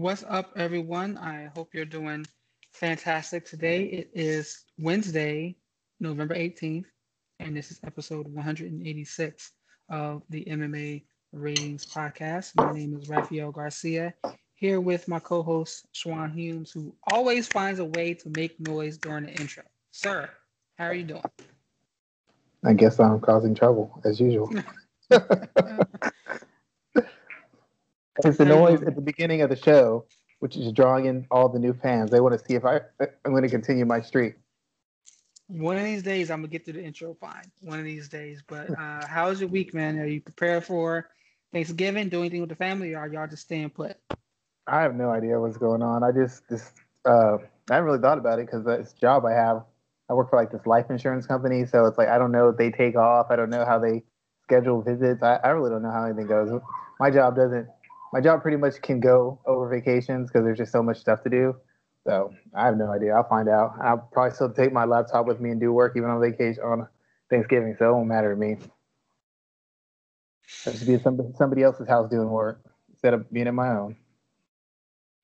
What's up, everyone? I hope you're doing fantastic today. It is Wednesday, November 18th, and this is episode 186 of the MMA Ratings Podcast. My name is Rafael Garcia, here with my co-host, Schwan Humes, who always finds a way to make noise during the intro. Sir, how are you doing? I guess I'm causing trouble, as usual. It's the noise at the beginning of the show, which is drawing in all the new fans. They want to see if I'm going to continue my streak. One of these days, I'm going to get through the intro fine. One of these days. But how's your week, man? Are you prepared for Thanksgiving? Do anything with the family, or are y'all just staying put? I have no idea what's going on. I haven't really thought about it because this job I have, I work for like this life insurance company. So it's like, I don't know if they take off. I don't know how they schedule visits. I really don't know how anything goes. My job pretty much can go over vacations because there's just so much stuff to do. So I have no idea. I'll find out. I'll probably still take my laptop with me and do work even on vacation on Thanksgiving. So it won't matter to me. I should be at somebody else's house doing work instead of being at my own.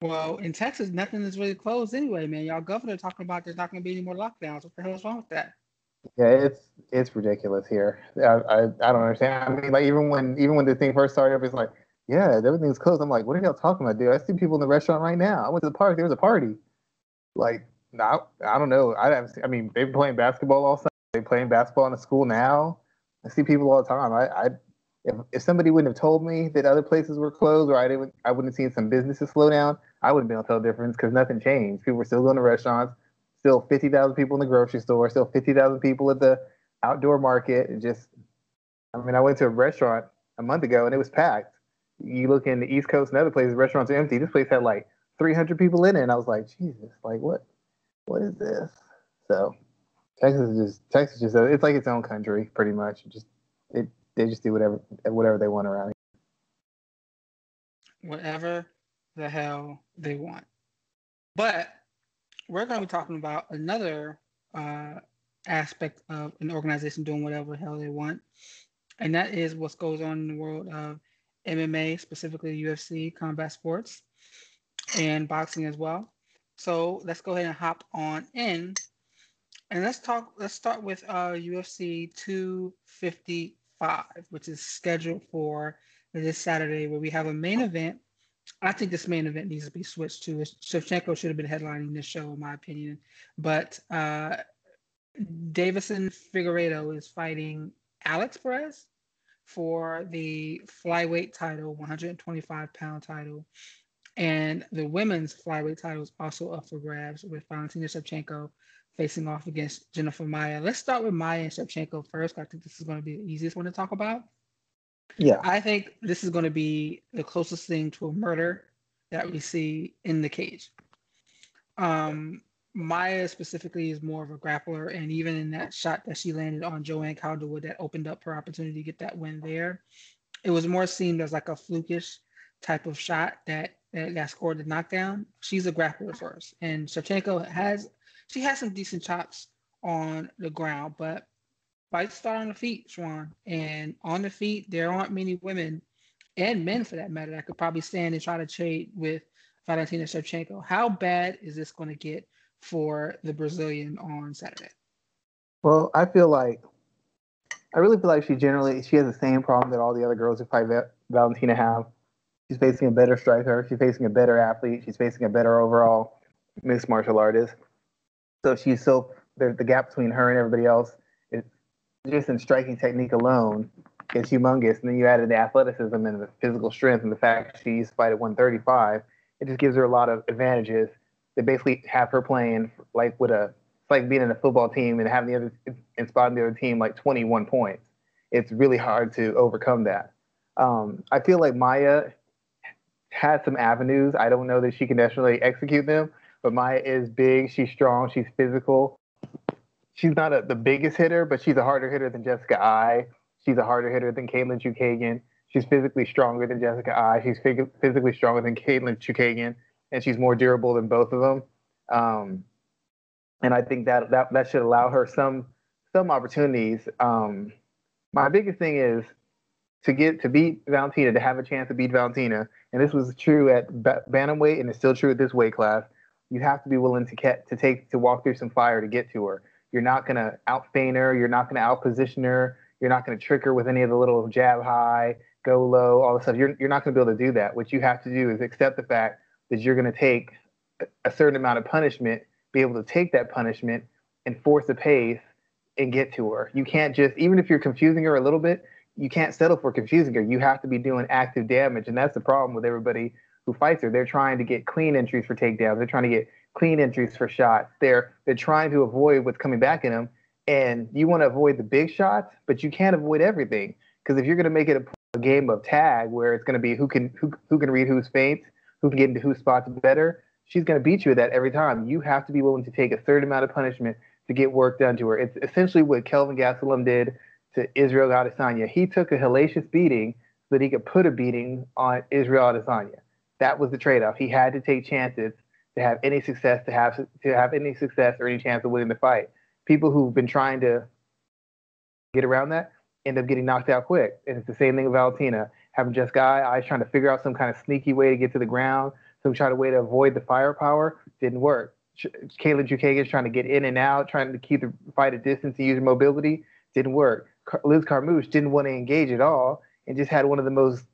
Well, in Texas, nothing is really closed anyway, man. Y'all governor talking about there's not going to be any more lockdowns. What the hell is wrong with that? Yeah, it's ridiculous here. I don't understand. I mean, like even when the thing first started up, it's like, yeah, everything's closed. I'm like, what are y'all talking about, dude? I see people in the restaurant right now. I went to the park. There was a party. Like, I don't know. I mean, they've been playing basketball all summer. They're playing basketball in the school now. I see people all the time. If somebody wouldn't have told me that other places were closed or I wouldn't have seen some businesses slow down, I wouldn't be able to tell the difference because nothing changed. People were still going to restaurants, still 50,000 people in the grocery store, still 50,000 people at the outdoor market. I went to a restaurant a month ago and it was packed. You look in the East Coast and other places, restaurants are empty. This place had like 300 people in it, and I was like, Jesus, like what is this? So Texas just it's like its own country, pretty much. They just do whatever they want around here. Whatever the hell they want. But we're going to be talking about another aspect of an organization doing whatever the hell they want, and that is what goes on in the world of MMA, specifically UFC, combat sports, and boxing as well. So let's go ahead and hop on in, and let's start with UFC 255, which is scheduled for this Saturday, where we have a main event. I think this main event needs to be switched to. Shevchenko should have been headlining this show, in my opinion. But Deiveson Figueiredo is fighting Alex Perez for the flyweight title, 125-pound title. And the women's flyweight title is also up for grabs, with Valentina Shevchenko facing off against Jennifer Maia. Let's start with Maia and Shevchenko first. I think this is going to be the easiest one to talk about. Yeah. I think this is going to be the closest thing to a murder that we see in the cage. Maia specifically is more of a grappler, and even in that shot that she landed on Joanne Calderwood that opened up her opportunity to get that win there, it was more seen as like a flukish type of shot that scored the knockdown. She's a grappler first, and Shevchenko has some decent chops on the ground, but fights start on the feet, Schwan, and on the feet there aren't many women and men for that matter that could probably stand and try to trade with Valentina Shevchenko. How bad is this going to get for the Brazilian on Saturday? Well, I really feel like she has the same problem that all the other girls who fight Valentina have. She's facing a better striker. She's facing a better athlete. She's facing a better overall mixed martial artist. So the gap between her and everybody else is just in striking technique alone is humongous. And then you added the athleticism and the physical strength and the fact she used to fight at 135. It just gives her a lot of advantages. They basically have her playing like it's like being in a football team and having spotting the other team like 21 points. It's really hard to overcome that. I feel like Maia has some avenues. I don't know that she can necessarily execute them, but Maia is big. She's strong. She's physical. She's not the biggest hitter, but she's a harder hitter than Jessica Eye. She's a harder hitter than Katlyn Chookagian. She's physically stronger than Jessica Eye. She's physically stronger than Katlyn Chookagian. And she's more durable than both of them, and I think that should allow her some opportunities. My biggest thing is to beat Valentina, to have a chance to beat Valentina, and this was true at bantamweight and it's still true at this weight class, you have to be willing to walk through some fire to get to her. You're not going to out-feign her. You're not going to out-position her. You're not going to trick her with any of the little jab high, go low, all this stuff. You're not going to be able to do that. What you have to do is accept the fact that you're going to take a certain amount of punishment, be able to take that punishment and force the pace and get to her. You can't just, even if you're confusing her a little bit, you can't settle for confusing her. You have to be doing active damage, and that's the problem with everybody who fights her. They're trying to get clean entries for takedowns. They're trying to get clean entries for shots. They're trying to avoid what's coming back in them, and you want to avoid the big shots, but you can't avoid everything, because if you're going to make it a game of tag where it's going to be who can read who's feints, who can get into whose spots better, she's going to beat you at that every time. You have to be willing to take a certain amount of punishment to get work done to her. It's essentially what Kelvin Gastelum did to Israel Adesanya. He took a hellacious beating so that he could put a beating on Israel Adesanya. That was the trade-off. He had to take chances to have any success, to have any success or any chance of winning the fight. People who've been trying to get around that end up getting knocked out quick. And it's the same thing with Valentina. Having Jessica Eye trying to figure out some kind of sneaky way to get to the ground, some kind of way to avoid the firepower, didn't work. Katlyn Chookagian trying to get in and out, trying to keep the fight at distance and use mobility, didn't work. Liz Carmouche didn't want to engage at all and just had one of the most,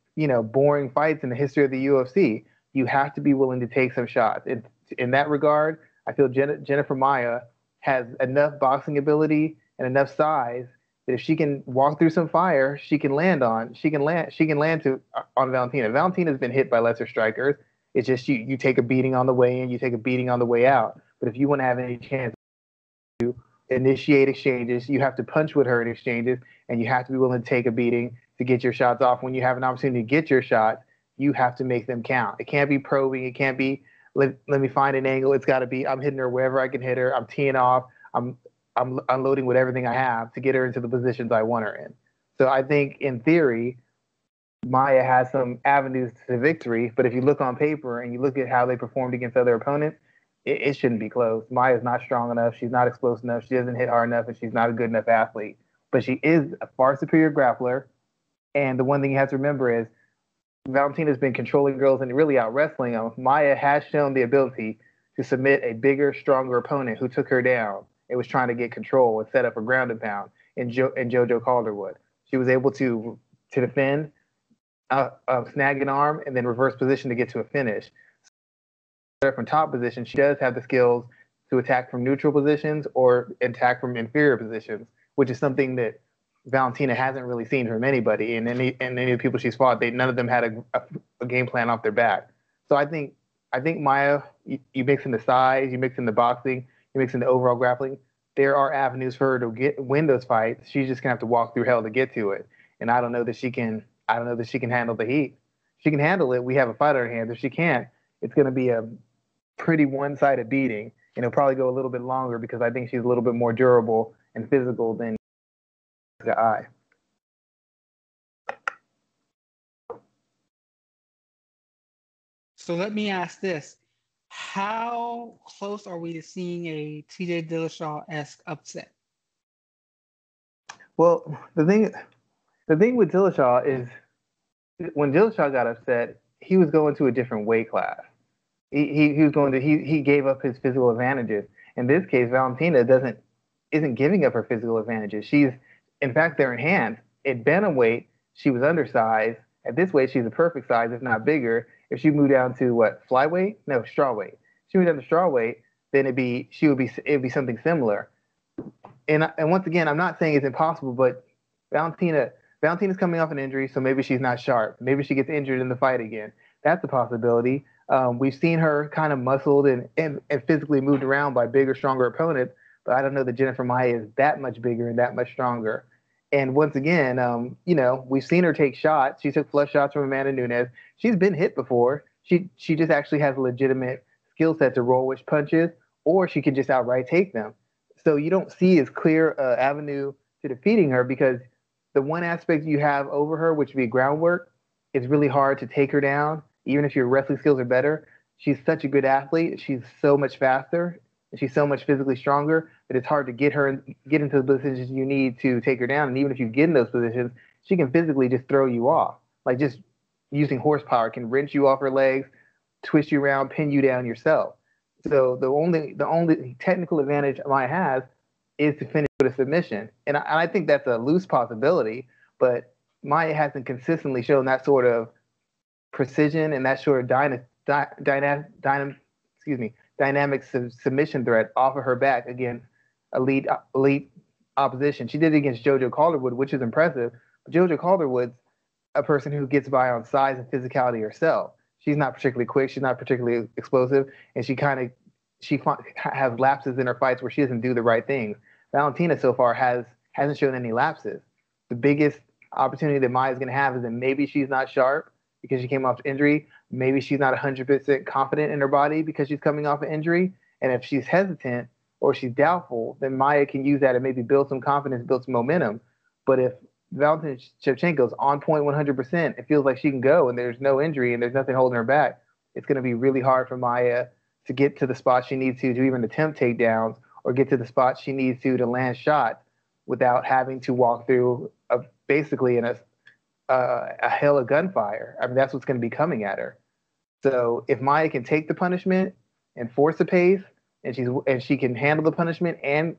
boring fights in the history of the UFC. You have to be willing to take some shots. And in that regard, I feel Jennifer Maia has enough boxing ability and enough size that if she can walk through some fire, she can land on Valentina. Valentina's been hit by lesser strikers. It's just you take a beating on the way in, you take a beating on the way out. But if you want to have any chance to initiate exchanges, you have to punch with her in exchanges, and you have to be willing to take a beating to get your shots off. When you have an opportunity to get your shot, you have to make them count. It can't be probing. It can't be, let me find an angle. It's got to be, I'm hitting her wherever I can hit her. I'm teeing off. I'm unloading with everything I have to get her into the positions I want her in. So I think, in theory, Maia has some avenues to victory, but if you look on paper and you look at how they performed against other opponents, it shouldn't be close. Maya's not strong enough. She's not explosive enough. She doesn't hit hard enough, and she's not a good enough athlete. But she is a far superior grappler, and the one thing you have to remember is Valentina's been controlling girls and really out-wrestling them. Maia has shown the ability to submit a bigger, stronger opponent who took her down and was trying to get control and set up a ground and pound in JoJo Calderwood. She was able to defend, snag an arm, and then reverse position to get to a finish. So from top position, she does have the skills to attack from neutral positions or attack from inferior positions, which is something that Valentina hasn't really seen from anybody. And any of the people she's fought, none of them had a game plan off their back. So I think Maia, you mix in the size, you mix in the boxing, you mix in the overall grappling. There are avenues for her to win those fights. She's just gonna have to walk through hell to get to it. And I don't know that she can handle the heat. She can handle it. We have a fight on her hands. If she can't, it's going to be a pretty one-sided beating, and it'll probably go a little bit longer because I think she's a little bit more durable and physical than the eye. So let me ask this. How close are we to seeing a TJ Dillashaw-esque upset? Well, the thing with Dillashaw is when Dillashaw got upset, he was going to a different weight class. He gave up his physical advantages. In this case, Valentina isn't giving up her physical advantages. In fact, they're enhanced. At bantamweight, she was undersized. At this weight, she's the perfect size, if not bigger. If she moved down to flyweight? No, strawweight. If she moved down to strawweight, then it'd be something similar. And once again, I'm not saying it's impossible, but Valentina's coming off an injury, so maybe she's not sharp. Maybe she gets injured in the fight again. That's a possibility. We've seen her kind of muscled and physically moved around by bigger, stronger opponents, but I don't know that Jennifer Maia is that much bigger and that much stronger. And once again, we've seen her take shots. She took flush shots from Amanda Nunes. She's been hit before. She just actually has a legitimate skill set to roll with punches, or she can just outright take them. So you don't see as clear avenue to defeating her because the one aspect you have over her, which would be groundwork, it's really hard to take her down, even if your wrestling skills are better. She's such a good athlete. She's so much faster. She's so much physically stronger that it's hard to get into the positions you need to take her down. And even if you get in those positions, she can physically just throw you off. Like, just using horsepower can wrench you off her legs, twist you around, pin you down yourself. So the only technical advantage Maia has is to finish with a submission. And I think that's a loose possibility, but Maia hasn't consistently shown that sort of precision and that sort of dynamic submission threat off of her back. Again, elite opposition. She did it against JoJo Calderwood, which is impressive. But JoJo Calderwood's a person who gets by on size and physicality herself. She's not particularly quick. She's not particularly explosive, and she has lapses in her fights where she doesn't do the right things. Valentina so far hasn't shown any lapses. The biggest opportunity that Maia is going to have is that maybe she's not sharp because she came off injury. Maybe she's not 100% confident in her body because she's coming off an injury. And if she's hesitant or she's doubtful, then Maia can use that and maybe build some confidence, build some momentum. But if Valentina Shevchenko's on point 100%, it feels like she can go and there's no injury and there's nothing holding her back, it's going to be really hard for Maia to get to the spot she needs to even attempt takedowns or get to the spot she needs to land shots without having to walk through a hell of gunfire. I mean, that's what's going to be coming at her. So if Maia can take the punishment and force a pace, and she can handle the punishment, and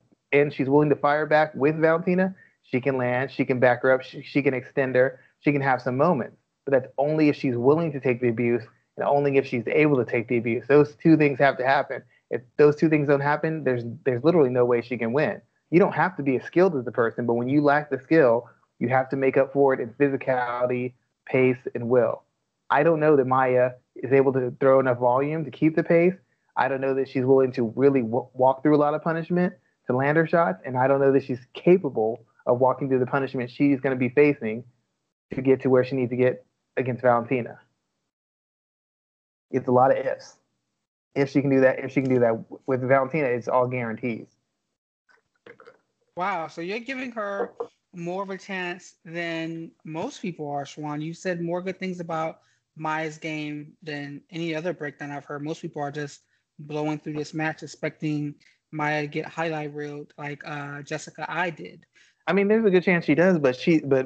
she's willing to fire back with Valentina, she can land, she can back her up, she can extend her, she can have some moments. But that's only if she's willing to take the abuse and only if she's able to take the abuse. Those two things have to happen. If those two things don't happen, there's literally no way she can win. You don't have to be as skilled as the person, but when you lack the skill, you have to make up for it in physicality, pace, and will. I don't know that Maia is able to throw enough volume to keep the pace. I don't know that she's willing to really walk through a lot of punishment to land her shots. And I don't know that she's capable of walking through the punishment she's going to be facing to get to where she needs to get against Valentina. It's a lot of ifs. If she can do that with Valentina, it's all guarantees. Wow. So you're giving her more of a chance than most people are, Schwan. You said more good things about Maia's game than any other breakdown I've heard. Most people are just blowing through this match, expecting Maia to get highlight reeled like Jessica Eye did. I mean, there's a good chance she does, but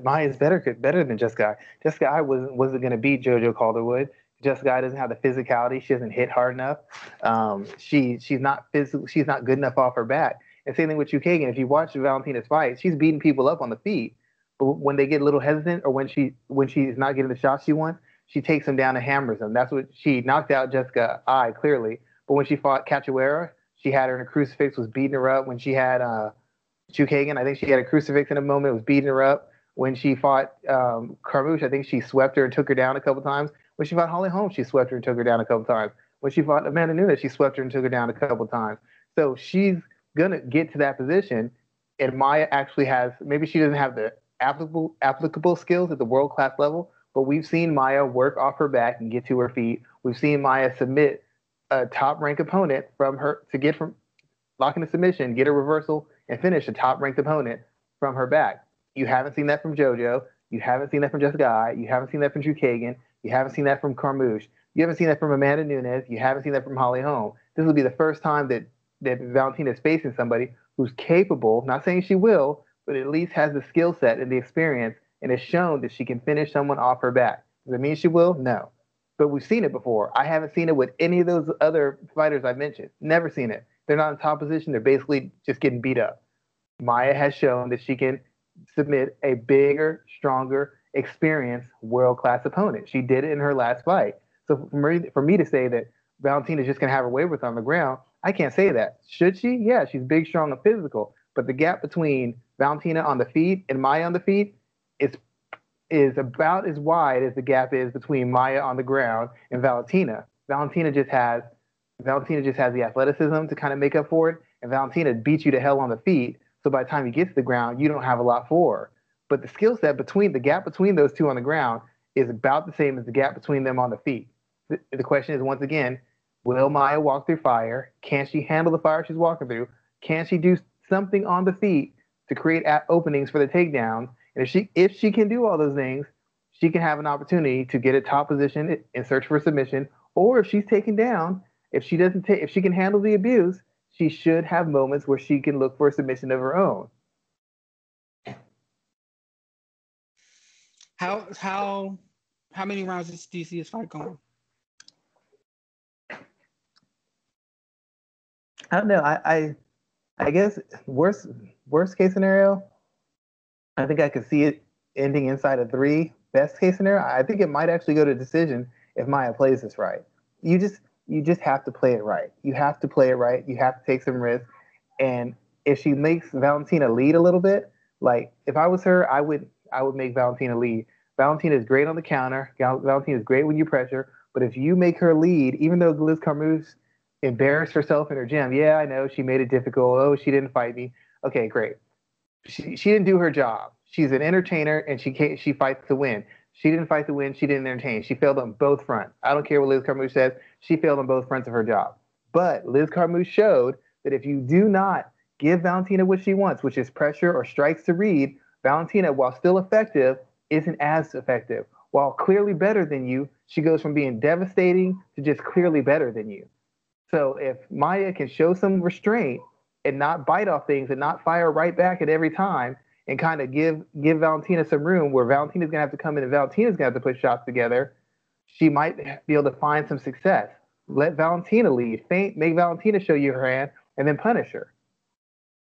Maia's better than Jessica Eye. Jessica Eye wasn't going to beat JoJo Calderwood. Jessica Eye doesn't have the physicality. She doesn't hit hard enough. She's not physical. She's not good enough off her back. And same thing with Chookagian. If you watch Valentina's fight, she's beating people up on the feet. But when they get a little hesitant or when she's not getting the shots she wants, she takes them down and hammers them. That's what she knocked out Jessica Eye, clearly. But when she fought Cachoeira, she had her in a crucifix, was beating her up. When she had Chookagian, I think she had a crucifix in a moment, was beating her up. When she fought Carmouche, I think she swept her and took her down a couple times. When she fought Holly Holm, she swept her and took her down a couple times. When she fought Amanda Nunes, she swept her and took her down a couple times. So she's going to get to that position, and Maia actually has, maybe she doesn't have the applicable skills at the world-class level, but we've seen Maia work off her back and get to her feet. We've seen Maia submit a top-ranked opponent to locking the submission, get a reversal, and finish a top-ranked opponent from her back. You haven't seen that from JoJo. You haven't seen that from Jessica Eye. You haven't seen that from Chookagian. You haven't seen that from Carmouche. You haven't seen that from Amanda Nunes. You haven't seen that from Holly Holm. This will be the first time that Valentina's facing somebody who's capable, not saying she will, but at least has the skill set and the experience and has shown that she can finish someone off her back. Does it mean she will? No. But we've seen it before. I haven't seen it with any of those other fighters I mentioned. Never seen it. They're not in top position. They're basically just getting beat up. Maia has shown that she can submit a bigger, stronger, experienced world-class opponent. She did it in her last fight. So for me to say that Valentina's just going to have her way with her on the ground, I can't say that. Should she? Yeah, she's big, strong, and physical. But the gap between Valentina on the feet and Maia on the feet is about as wide as the gap is between Maia on the ground and Valentina. Valentina just has the athleticism to kind of make up for it, and Valentina beats you to hell on the feet. So by the time you get to the ground, you don't have a lot for her. But the skill set between those two on the ground is about the same as the gap between them on the feet. The question is, once again, will Maia walk through fire? Can she handle the fire she's walking through? Can she do something on the feet to create openings for the takedowns? And if she can do all those things, she can have an opportunity to get a top position and search for submission. Or if she's taken down, if she can handle the abuse, she should have moments where she can look for a submission of her own. How many rounds is DC's fight going? I don't know. I guess worst case scenario, I think I could see it ending inside of 3. Best case scenario, I think it might actually go to decision if Maia plays this right. You just have to play it right. You have to play it right. You have to take some risks. And if she makes Valentina lead a little bit, like if I was her, I would make Valentina lead. Valentina is great on the counter. Valentina is great when you pressure. But if you make her lead, even though Liz Carmouche embarrassed herself in her gym, yeah, I know she made it difficult. Oh, she didn't fight me. Okay, great. She didn't do her job. She's an entertainer, and she fights to win. She didn't fight to win. She didn't entertain. She failed on both fronts. I don't care what Liz Carmouche says. She failed on both fronts of her job. But Liz Carmouche showed that if you do not give Valentina what she wants, which is pressure or strikes to read, Valentina, while still effective, isn't as effective. While clearly better than you, she goes from being devastating to just clearly better than you. So if Maia can show some restraint and not bite off things and not fire right back at every time and kind of give Valentina some room where Valentina's going to have to come in and Valentina's going to have to put shots together, she might be able to find some success. Let Valentina lead. Feint, make Valentina show you her hand, and then punish her.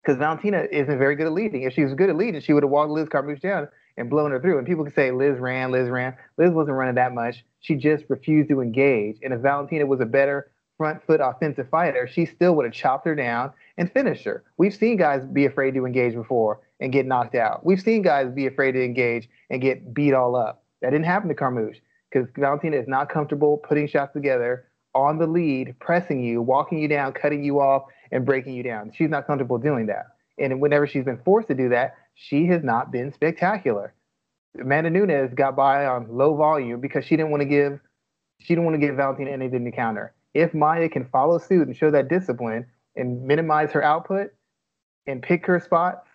Because Valentina isn't very good at leading. If she was good at leading, she would have walked Liz Carmouche down and blown her through. And people can say, Liz ran. Liz wasn't running that much. She just refused to engage. And if Valentina was a better front foot offensive fighter, she still would have chopped her down and finished her. We've seen guys be afraid to engage before and get knocked out. We've seen guys be afraid to engage and get beat all up. That didn't happen to Carmouche because Valentina is not comfortable putting shots together on the lead, pressing you, walking you down, cutting you off, and breaking you down. She's not comfortable doing that. And whenever she's been forced to do that, she has not been spectacular. Amanda Nunes got by on low volume because she didn't want to give Valentina anything to counter. If Maia can follow suit and show that discipline and minimize her output and pick her spots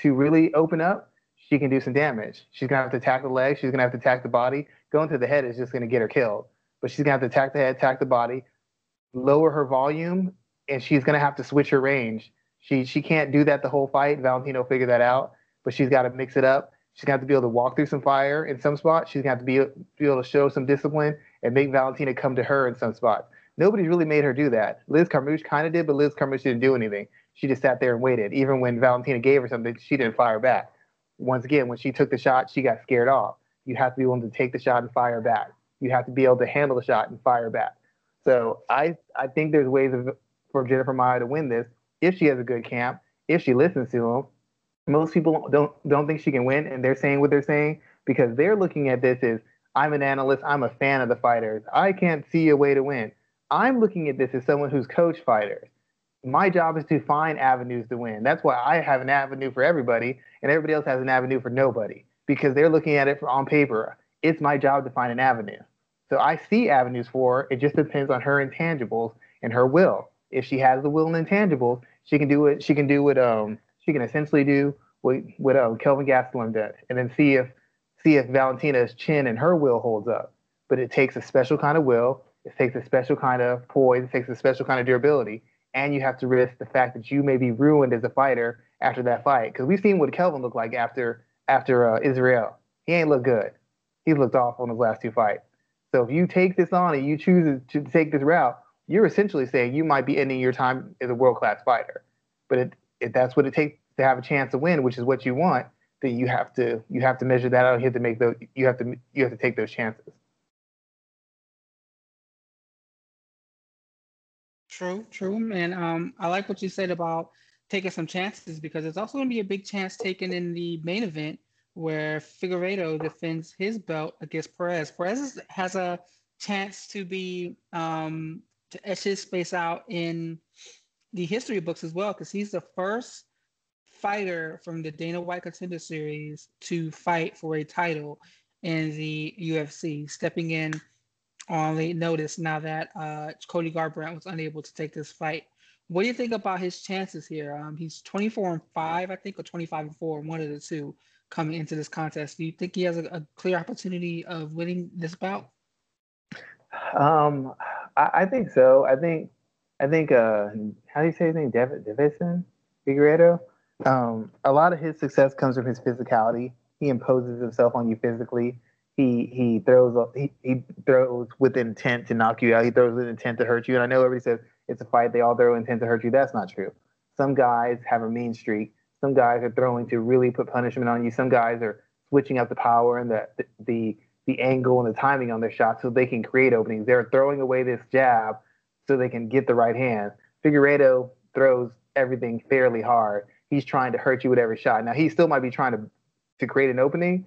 to really open up, she can do some damage. She's going to have to attack the legs. She's going to have to attack the body. Going to the head is just going to get her killed. But she's going to have to attack the head, attack the body, lower her volume, and she's going to have to switch her range. She can't do that the whole fight. Valentina will figure that out, but she's got to mix it up. She's going to have to be able to walk through some fire in some spots. She's going to have to be able to show some discipline and make Valentina come to her in some spots. Nobody's really made her do that. Liz Carmouche kind of did, but Liz Carmouche didn't do anything. She just sat there and waited. Even when Valentina gave her something, she didn't fire back. Once again, when she took the shot, she got scared off. You have to be willing to take the shot and fire back. You have to be able to handle the shot and fire back. So I think there's ways for Jennifer Maia to win this if she has a good camp, if she listens to them. Most people don't think she can win, and they're saying what they're saying because they're looking at this as, I'm an analyst, I'm a fan of the fighters. I can't see a way to win. I'm looking at this as someone who's coached fighters. My job is to find avenues to win. That's why I have an avenue for everybody, and everybody else has an avenue for nobody because they're looking at it on paper. It's my job to find an avenue. So I see avenues for her. It just depends on her intangibles and her will. If she has the will and intangibles, she can do it. She can do what she can essentially do what Kelvin Gastelum did, and then see if Valentina's chin and her will holds up. But it takes a special kind of will. It takes a special kind of poise. It takes a special kind of durability. And you have to risk the fact that you may be ruined as a fighter after that fight. Because we've seen what Kelvin looked like after Israel. He ain't looked good. He's looked awful in his last 2 fights. So if you take this on and you choose to take this route, you're essentially saying you might be ending your time as a world-class fighter. But if that's what it takes to have a chance to win, which is what you want, then you have to measure that out. And you have to take those chances. True. And I like what you said about taking some chances because it's also going to be a big chance taken in the main event where Figueiredo defends his belt against Perez. Perez has a chance to be to etch his space out in the history books as well because he's the first fighter from the Dana White Contender Series to fight for a title in the UFC, stepping in on late notice now that Cody Garbrandt was unable to take this fight. What do you think about his chances here? He's 24-5, I think, or 25-4, one of the two coming into this contest. Do you think he has a clear opportunity of winning this bout? I think so. I think how do you say his name? Deiveson Figueiredo. A lot of his success comes from his physicality He imposes himself on you physically. He throws with intent to knock you out. He throws with intent to hurt you. And I know everybody says it's a fight, they all throw intent to hurt you. That's not true. Some guys have a mean streak. Some guys are throwing to really put punishment on you. Some guys are switching up the power and the angle and the timing on their shots so they can create openings. They're throwing away this jab so they can get the right hand. Figueiredo throws everything fairly hard. He's trying to hurt you with every shot. Now, he still might be trying to create an opening,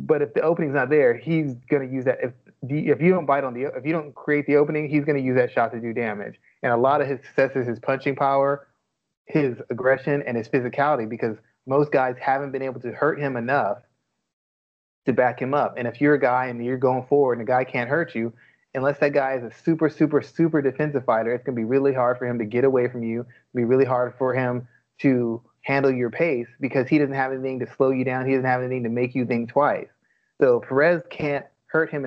but if the opening's not there, he's going to use that. If you don't create the opening, he's going to use that shot to do damage. And a lot of his success is his punching power, his aggression, and his physicality, because most guys haven't been able to hurt him enough to back him up. And if you're a guy and you're going forward and a guy can't hurt you, unless that guy is a super, super, super defensive fighter, it's going to be really hard for him to get away from you. It'll be really hard for him to handle your pace because he doesn't have anything to slow you down. He doesn't have anything to make you think twice. So Perez can't hurt him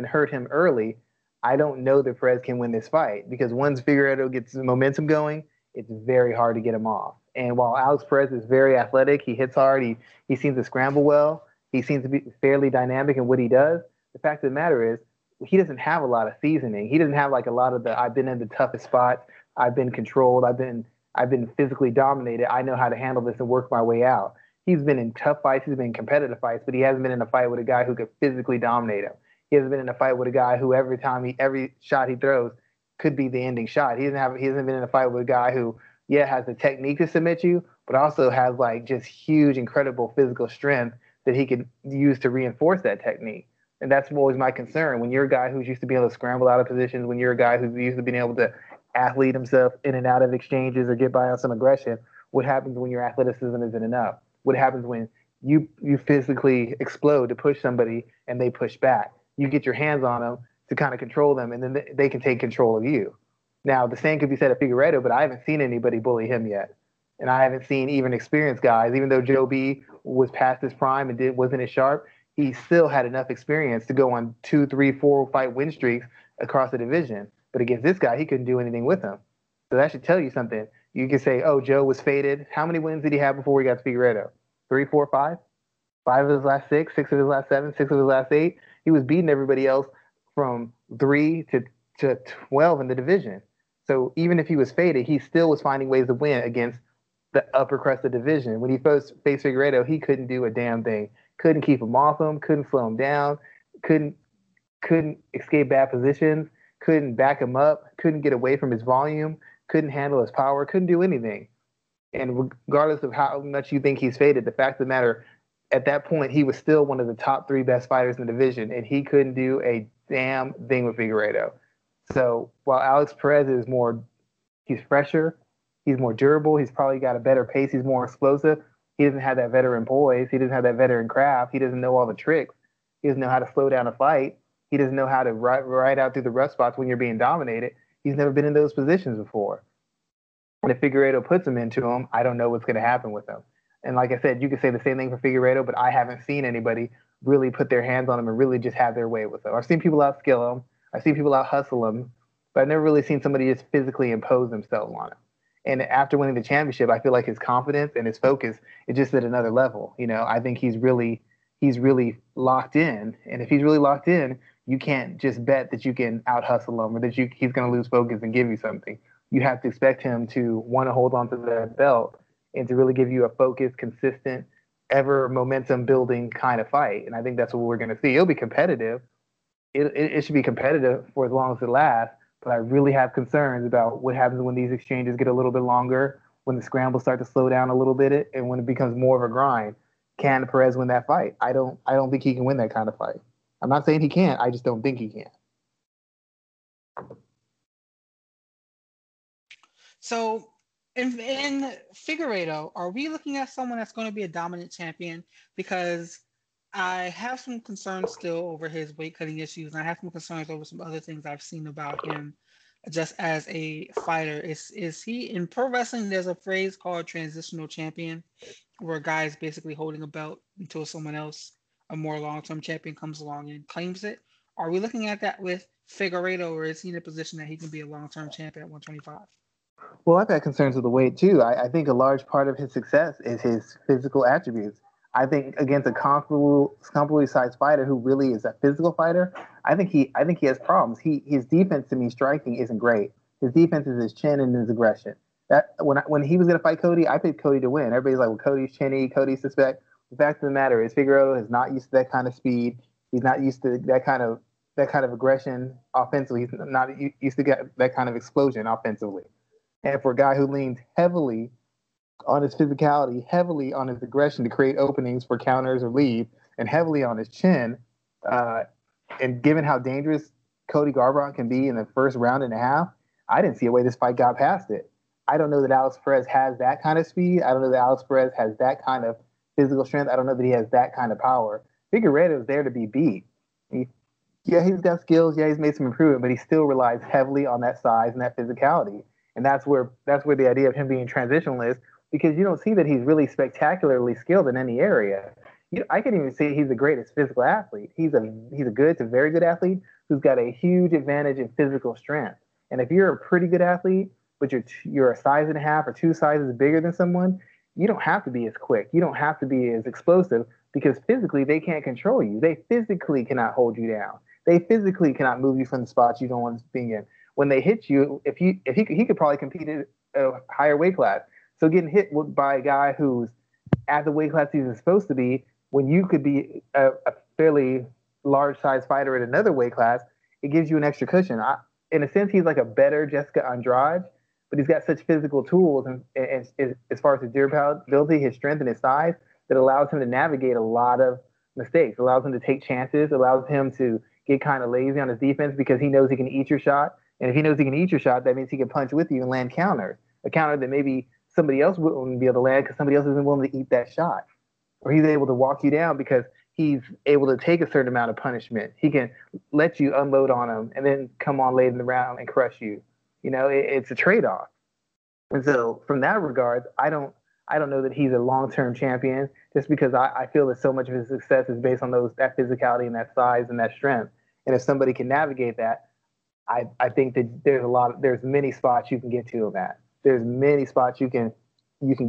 early. I don't know that Perez can win this fight because once Figueiredo gets the momentum going, it's very hard to get him off. And while Alex Perez is very athletic, he hits hard, he seems to scramble well, he seems to be fairly dynamic in what he does, the fact of the matter is he doesn't have a lot of seasoning. He doesn't have like a lot of the, I've been in the toughest spots, I've been controlled, I've been physically dominated, I know how to handle this and work my way out. He's been in tough fights, he's been in competitive fights, but he hasn't been in a fight with a guy who could physically dominate him. He hasn't been in a fight with a guy who every shot he throws could be the ending shot. He hasn't been in a fight with a guy who, has the technique to submit you, but also has like just huge, incredible physical strength that he could use to reinforce that technique. And that's always my concern. When you're a guy who's used to being able to scramble out of positions, when you're a guy who's used to being able to athlete himself in and out of exchanges or get by on some aggression, what happens when your athleticism isn't enough? What happens when you physically explode to push somebody and they push back? You get your hands on them to kind of control them, and then they can take control of you. Now, the same could be said of Figueiredo, but I haven't seen anybody bully him yet. And I haven't seen even experienced guys. Even though Joe B was past his prime and wasn't as sharp, he still had enough experience to go on 2, 3, 4 fight win streaks across the division. But against this guy, he couldn't do anything with him. So that should tell you something. You can say, oh, Joe was faded. How many wins did he have before we got to Figueiredo? 3, 4, 5? 5 of his last 6, 6 of his last 7, 6 of his last 8. He was beating everybody else from 3 to 12 in the division. So even if he was faded, he still was finding ways to win against the upper crust of the division. When he faced Figueiredo, he couldn't do a damn thing. Couldn't keep him off him, couldn't slow him down, couldn't escape bad positions, couldn't back him up, couldn't get away from his volume, couldn't handle his power, couldn't do anything. And regardless of how much you think he's faded, the fact of the matter, at that point, he was still one of the top 3 best fighters in the division, and he couldn't do a damn thing with Figueiredo. So while Alex Perez is he's fresher, he's more durable, he's probably got a better pace, he's more explosive, he doesn't have that veteran poise, he doesn't have that veteran craft, he doesn't know all the tricks, he doesn't know how to slow down a fight, he doesn't know how to ride out through the rough spots when you're being dominated. He's never been in those positions before. And if Figueiredo puts him into him, I don't know what's going to happen with him. And like I said, you could say the same thing for Figueiredo, but I haven't seen anybody really put their hands on him and really just have their way with him. I've seen people outskill him. I've seen people out-hustle him, but I've never really seen somebody just physically impose themselves on him. And after winning the championship, I feel like his confidence and his focus is just at another level. You know, I think he's really locked in. And if he's really locked in, you can't just bet that you can out-hustle him or that he's going to lose focus and give you something. You have to expect him to want to hold on to that belt and to really give you a focused, consistent, ever momentum-building kind of fight. And I think that's what we're going to see. It'll be competitive. It should be competitive for as long as it lasts, but I really have concerns about what happens when these exchanges get a little bit longer, when the scrambles start to slow down a little bit, and when it becomes more of a grind. Can Perez win that fight? I don't think he can win that kind of fight. I'm not saying he can't. I just don't think he can. So in Figueiredo, are we looking at someone that's going to be a dominant champion? Because I have some concerns still over his weight-cutting issues, and I have some concerns over some other things I've seen about him just as a fighter. Is he, in pro wrestling, there's a phrase called transitional champion, where a guy is basically holding a belt until someone else, a more long-term champion, comes along and claims it. Are we looking at that with Figueiredo, or is he in a position that he can be a long-term champion at 125? Well, I've had concerns with the weight, too. I think a large part of his success is his physical attributes. I think against a comfortably sized fighter who really is a physical fighter, I think he has problems. His defense to me striking isn't great. His defense is his chin and his aggression. That when he was going to fight Cody, I picked Cody to win. Everybody's like, well, Cody's chinny, Cody's suspect. The fact of the matter is, Figueiredo is not used to that kind of speed. He's not used to that kind of aggression offensively. He's not used to get that kind of explosion offensively. And for a guy who leans heavily on his physicality, heavily on his aggression to create openings for counters or leads, and heavily on his chin. And given how dangerous Cody Garbrandt can be in the first round and a half, I didn't see a way this fight got past it. I don't know that Alex Perez has that kind of speed. I don't know that Alex Perez has that kind of physical strength. I don't know that he has that kind of power. Figueiredo is there to be beat. He's got skills. Yeah, he's made some improvement, but he still relies heavily on that size and that physicality. And that's where the idea of him being transitional is, because you don't see that he's really spectacularly skilled in any area. I can't even say he's the greatest physical athlete. He's a good to very good athlete who's got a huge advantage in physical strength. And if you're a pretty good athlete, but you're a size and a half or two sizes bigger than someone, you don't have to be as quick. You don't have to be as explosive, because physically they can't control you. They physically cannot hold you down. They physically cannot move you from the spots you don't want to be in. When they hit you, if he could probably compete at a higher weight class. So getting hit by a guy who's at the weight class he's supposed to be, when you could be a fairly large-sized fighter at another weight class, it gives you an extra cushion. In a sense, he's like a better Jessica Andrade, but he's got such physical tools and as far as his durability, his strength, and his size, that allows him to navigate a lot of mistakes, allows him to take chances, allows him to get kind of lazy on his defense because he knows he can eat your shot. And if he knows he can eat your shot, that means he can punch with you and land counters, a counter that maybe somebody else wouldn't be able to land because somebody else isn't willing to eat that shot. Or he's able to walk you down because he's able to take a certain amount of punishment. He can let you unload on him and then come on late in the round and crush you. It's a trade-off. And so from that regard, I don't know that he's a long-term champion, just because I feel that so much of his success is based on that physicality and that size and that strength. And if somebody can navigate that, I think that there's many spots you can get to him at. There's many spots you can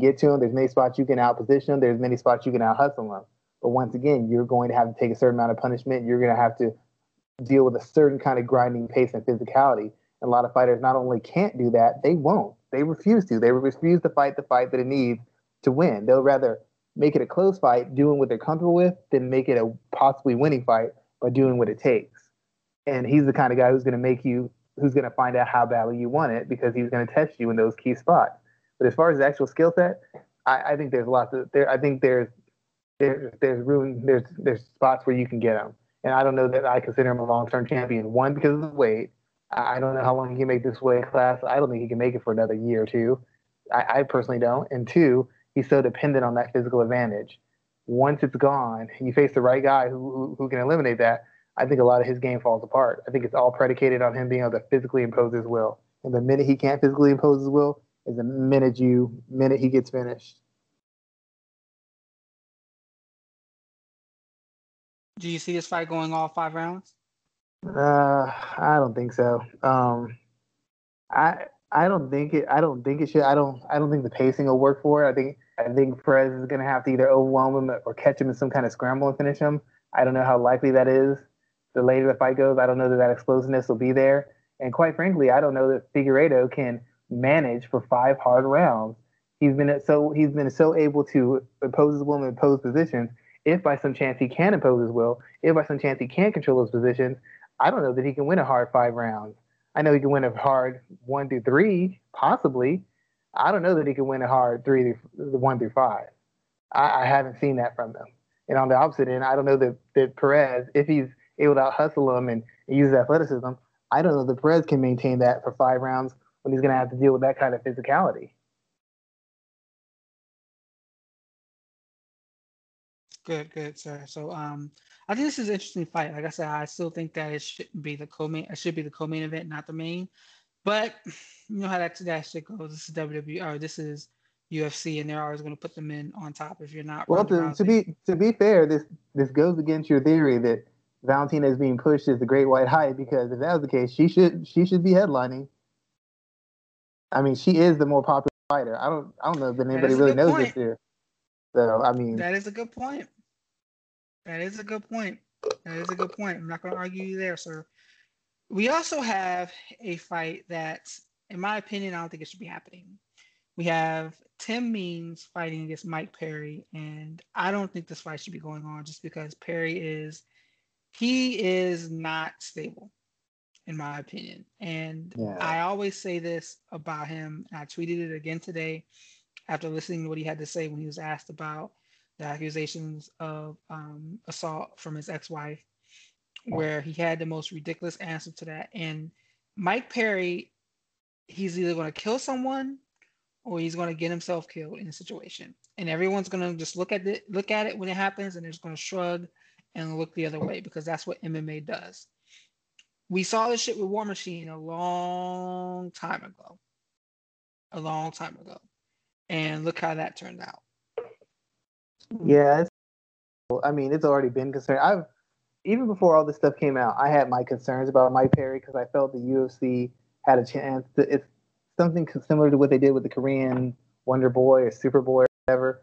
get to him. There's many spots you can out-position him. There's many spots you can out-hustle him. But once again, you're going to have to take a certain amount of punishment. You're going to have to deal with a certain kind of grinding pace and physicality. And a lot of fighters not only can't do that, they won't. They refuse to. They refuse to fight the fight that it needs to win. They'll rather make it a close fight doing what they're comfortable with than make it a possibly winning fight by doing what it takes. And he's the kind of guy who's going to find out how badly you want it, because he's going to test you in those key spots. But as far as the actual skill set, I think there's lots of there. I think there's room. There's spots where you can get him. And I don't know that I consider him a long-term champion. One, because of the weight. I don't know how long he can make this weight class. I don't think he can make it for another year or two. I personally don't. And two, he's so dependent on that physical advantage. Once it's gone, and you face the right guy who can eliminate that, I think a lot of his game falls apart. I think it's all predicated on him being able to physically impose his will. And the minute he can't physically impose his will is the minute he gets finished. Do you see this fight going all 5 rounds? I don't think so. I don't think it should. I don't think the pacing will work for it. I think Perez is going to have to either overwhelm him or catch him in some kind of scramble and finish him. I don't know how likely that is. The later the fight goes, I don't know that explosiveness will be there. And quite frankly, I don't know that Figueiredo can manage for 5 hard rounds. He's been so able to impose his will and impose positions. If by some chance he can impose his will, if by some chance he can't control his positions, I don't know that he can win a hard 5 rounds. I know he can win a hard 1 through 3, possibly. I don't know that he can win a hard 1 through 5. I haven't seen that from them. And on the opposite end, I don't know that Perez, if he's able to out-hustle him and use athleticism, I don't know that Perez can maintain that for 5 rounds when he's going to have to deal with that kind of physicality. Good, sir. So, I think this is an interesting fight. Like I said, I still think that it should be the co-main event, not the main. But you know how that shit goes. This is WWE, or this is UFC, and they're always going to put them in on top if you're not. Well, to be fair, this goes against your theory that Valentina is being pushed as the Great White Hype, because if that was the case, she should be headlining. I mean, she is the more popular fighter. I don't know if anybody really knows this year. So, I mean, that is a good point. I'm not going to argue you there, sir. We also have a fight that, in my opinion, I don't think it should be happening. We have Tim Means fighting against Mike Perry, and I don't think this fight should be going on just because Perry is not stable, in my opinion. And yeah. I always say this about him, and I tweeted it again today after listening to what he had to say when he was asked about the accusations of assault from his ex-wife, where he had the most ridiculous answer to that. And Mike Perry, he's either going to kill someone or he's going to get himself killed in a situation. And everyone's going to just look at it when it happens, and they're just going to shrug and look the other way, because that's what MMA does. We saw this shit with War Machine a long time ago. And look how that turned out. Yeah. I mean, it's already been concerned. Even before all this stuff came out, I had my concerns about Mike Perry because I felt the UFC had a chance to, it's something similar to what they did with the Korean Wonder Boy or Super Boy or whatever.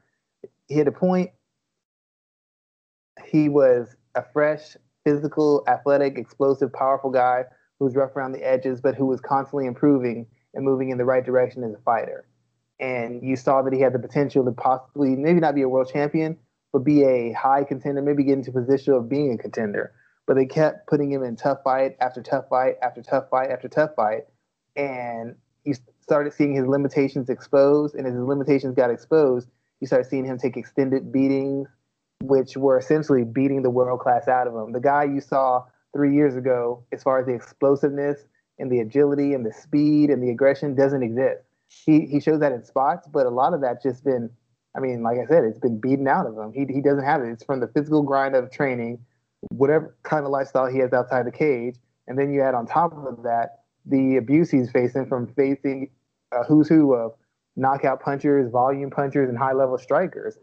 He hit a point. He was a fresh, physical, athletic, explosive, powerful guy who was rough around the edges, but who was constantly improving and moving in the right direction as a fighter. And you saw that he had the potential to possibly, maybe not be a world champion, but be a high contender, maybe get into a position of being a contender. But they kept putting him in tough fight after tough fight after tough fight after tough fight. And you started seeing his limitations exposed. And as his limitations got exposed, you started seeing him take extended beatings, which were essentially beating the world class out of him. The guy you saw 3 years ago, as far as the explosiveness and the agility and the speed and the aggression, doesn't exist. He shows that in spots, but a lot of that's just been, I mean, like I said, it's been beaten out of him. He doesn't have it. It's from the physical grind of training, whatever kind of lifestyle he has outside the cage. And then you add on top of that the abuse he's facing from facing a who's who of knockout punchers, volume punchers, and high-level strikers.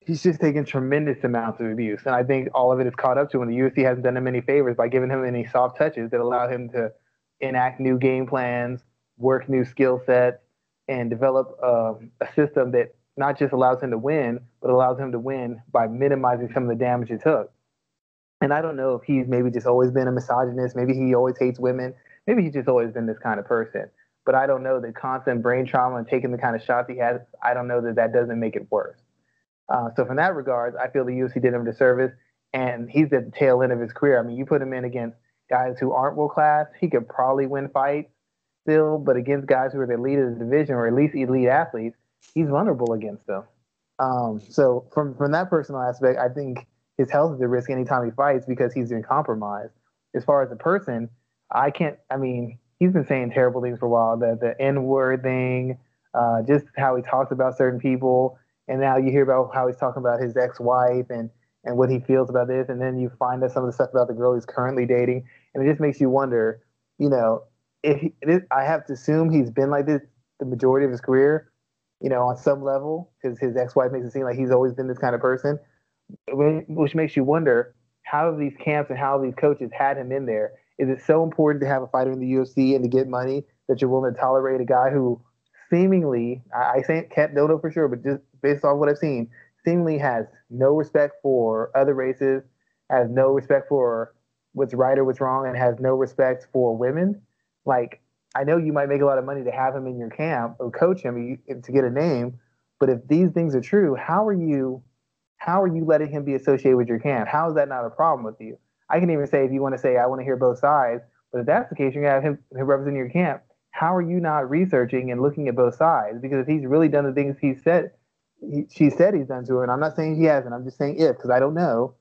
He's just taking tremendous amounts of abuse. And I think all of it is caught up to him. The UFC hasn't done him any favors by giving him any soft touches that allow him to enact new game plans, work new skill sets, and develop a system that not just allows him to win, but allows him to win by minimizing some of the damage it took. And I don't know if he's maybe just always been a misogynist. Maybe he always hates women. Maybe he's just always been this kind of person. But I don't know, the constant brain trauma and taking the kind of shots he has, I don't know that doesn't make it worse. So from that regard, I feel the UFC did him a disservice, and he's at the tail end of his career. I mean, you put him in against guys who aren't world-class, he could probably win fights still, but against guys who are the elite of the division or at least elite athletes, he's vulnerable against them. So from that personal aspect, I think his health is at risk anytime he fights because he's been compromised. As far as a person, he's been saying terrible things for a while, the N-word thing, just how he talks about certain people. And now you hear about how he's talking about his ex-wife and what he feels about this. And then you find out some of the stuff about the girl he's currently dating. And it just makes you wonder, you know, I have to assume he's been like this the majority of his career, you know, on some level, because his ex-wife makes it seem like he's always been this kind of person, which makes you wonder how have these camps and how have these coaches had him in there? Is it so important to have a fighter in the UFC and to get money that you're willing to tolerate a guy who seemingly, don't know for sure, but just based off what I've seen, seemingly has no respect for other races, has no respect for what's right or what's wrong, and has no respect for women? Like, I know you might make a lot of money to have him in your camp or coach him to get a name, but if these things are true, how are you letting him be associated with your camp? How is that not a problem with you? I can even say, if you want to say, I want to hear both sides, but if that's the case, you're going to have him representing your camp. How are you not researching and looking at both sides? Because if he's really done the things she said he's done to her, and I'm not saying he hasn't, I'm just saying if, because I don't know,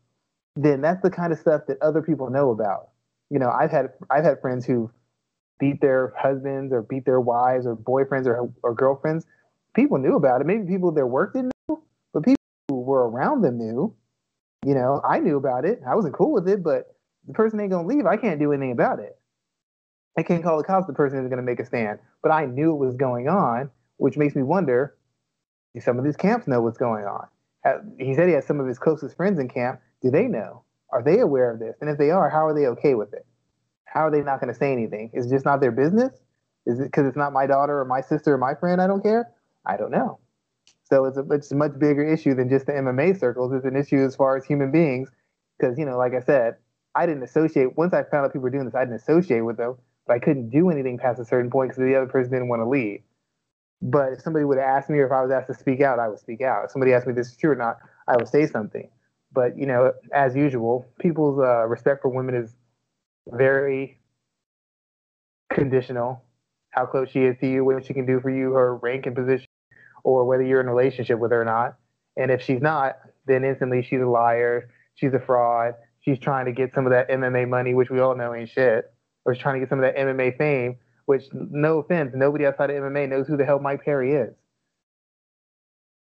then that's the kind of stuff that other people know about. You know, I've had friends who beat their husbands or beat their wives or boyfriends or girlfriends. People knew about it. Maybe people at their work didn't know, but people who were around them knew. You know, I knew about it. I wasn't cool with it, but the person ain't going to leave. I can't do anything about it. I can't call the cops. The person isn't going to make a stand. But I knew it was going on, which makes me wonder, do some of these camps know what's going on? He said he has some of his closest friends in camp. Do they know? Are they aware of this? And if they are, how are they okay with it? How are they not going to say anything? Is it just not their business? Is it because it's not my daughter or my sister or my friend? I don't care. I don't know. So it's a much bigger issue than just the MMA circles. It's an issue as far as human beings, because, you know, like I said, I didn't associate. Once I found out people were doing this, I didn't associate with them, but I couldn't do anything past a certain point because the other person didn't want to leave. But if somebody would ask me, or if I was asked to speak out, I would speak out. If somebody asked me if this is true or not, I would say something. But, you know, as usual, people's respect for women is very conditional. How close she is to you, what she can do for you, her rank and position, or whether you're in a relationship with her or not. And if she's not, then instantly she's a liar, she's a fraud, she's trying to get some of that MMA money, which we all know ain't shit, or she's trying to get some of that MMA fame, which, no offense, nobody outside of MMA knows who the hell Mike Perry is.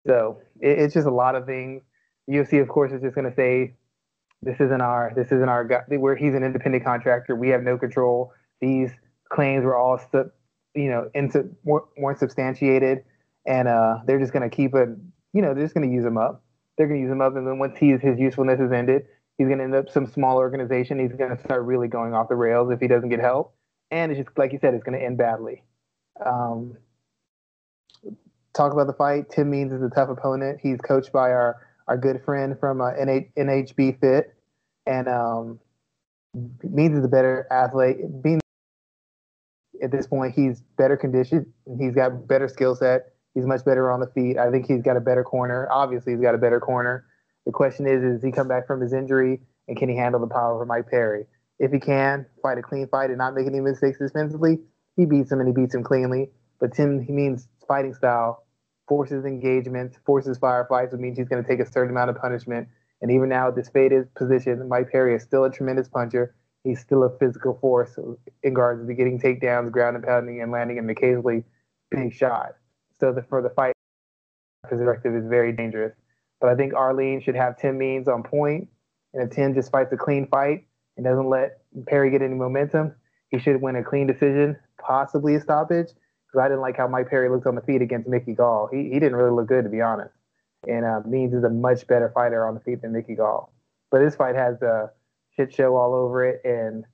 So it's just a lot of things. UFC, of course, is just going to say, this isn't our guy. He's an independent contractor. We have no control. These claims were all, weren't substantiated. And they're just going to keep it, they're just going to use him up. They're going to use him up. And then once his usefulness is ended, he's going to end up some small organization. He's going to start really going off the rails if he doesn't get help. And it's just, like you said, it's going to end badly. Talk about the fight. Tim Means is a tough opponent. He's coached by our good friend from NHB Fit. And Means is a better athlete. At this point, he's better conditioned. He's got better skill set. He's much better on the feet. I think he's got a better corner. Obviously, he's got a better corner. The question is he come back from his injury, and can he handle the power of Mike Perry? If he can fight a clean fight and not make any mistakes defensively, he beats him, and he beats him cleanly. But Tim Means' fighting style forces engagements, forces firefights, which means he's going to take a certain amount of punishment. And even now, at this faded position, Mike Perry is still a tremendous puncher. He's still a physical force in regards to getting takedowns, ground and pounding, and landing an occasionally big shot. So for the fight, perspective is very dangerous. But I think Arlene should have Tim Means on point. And if Tim just fights a clean fight and doesn't let Perry get any momentum, he should win a clean decision, possibly a stoppage. Because I didn't like how Mike Perry looked on the feet against Mickey Gall. He didn't really look good, to be honest. And Means is a much better fighter on the feet than Mickey Gall. But this fight has shit show all over it, and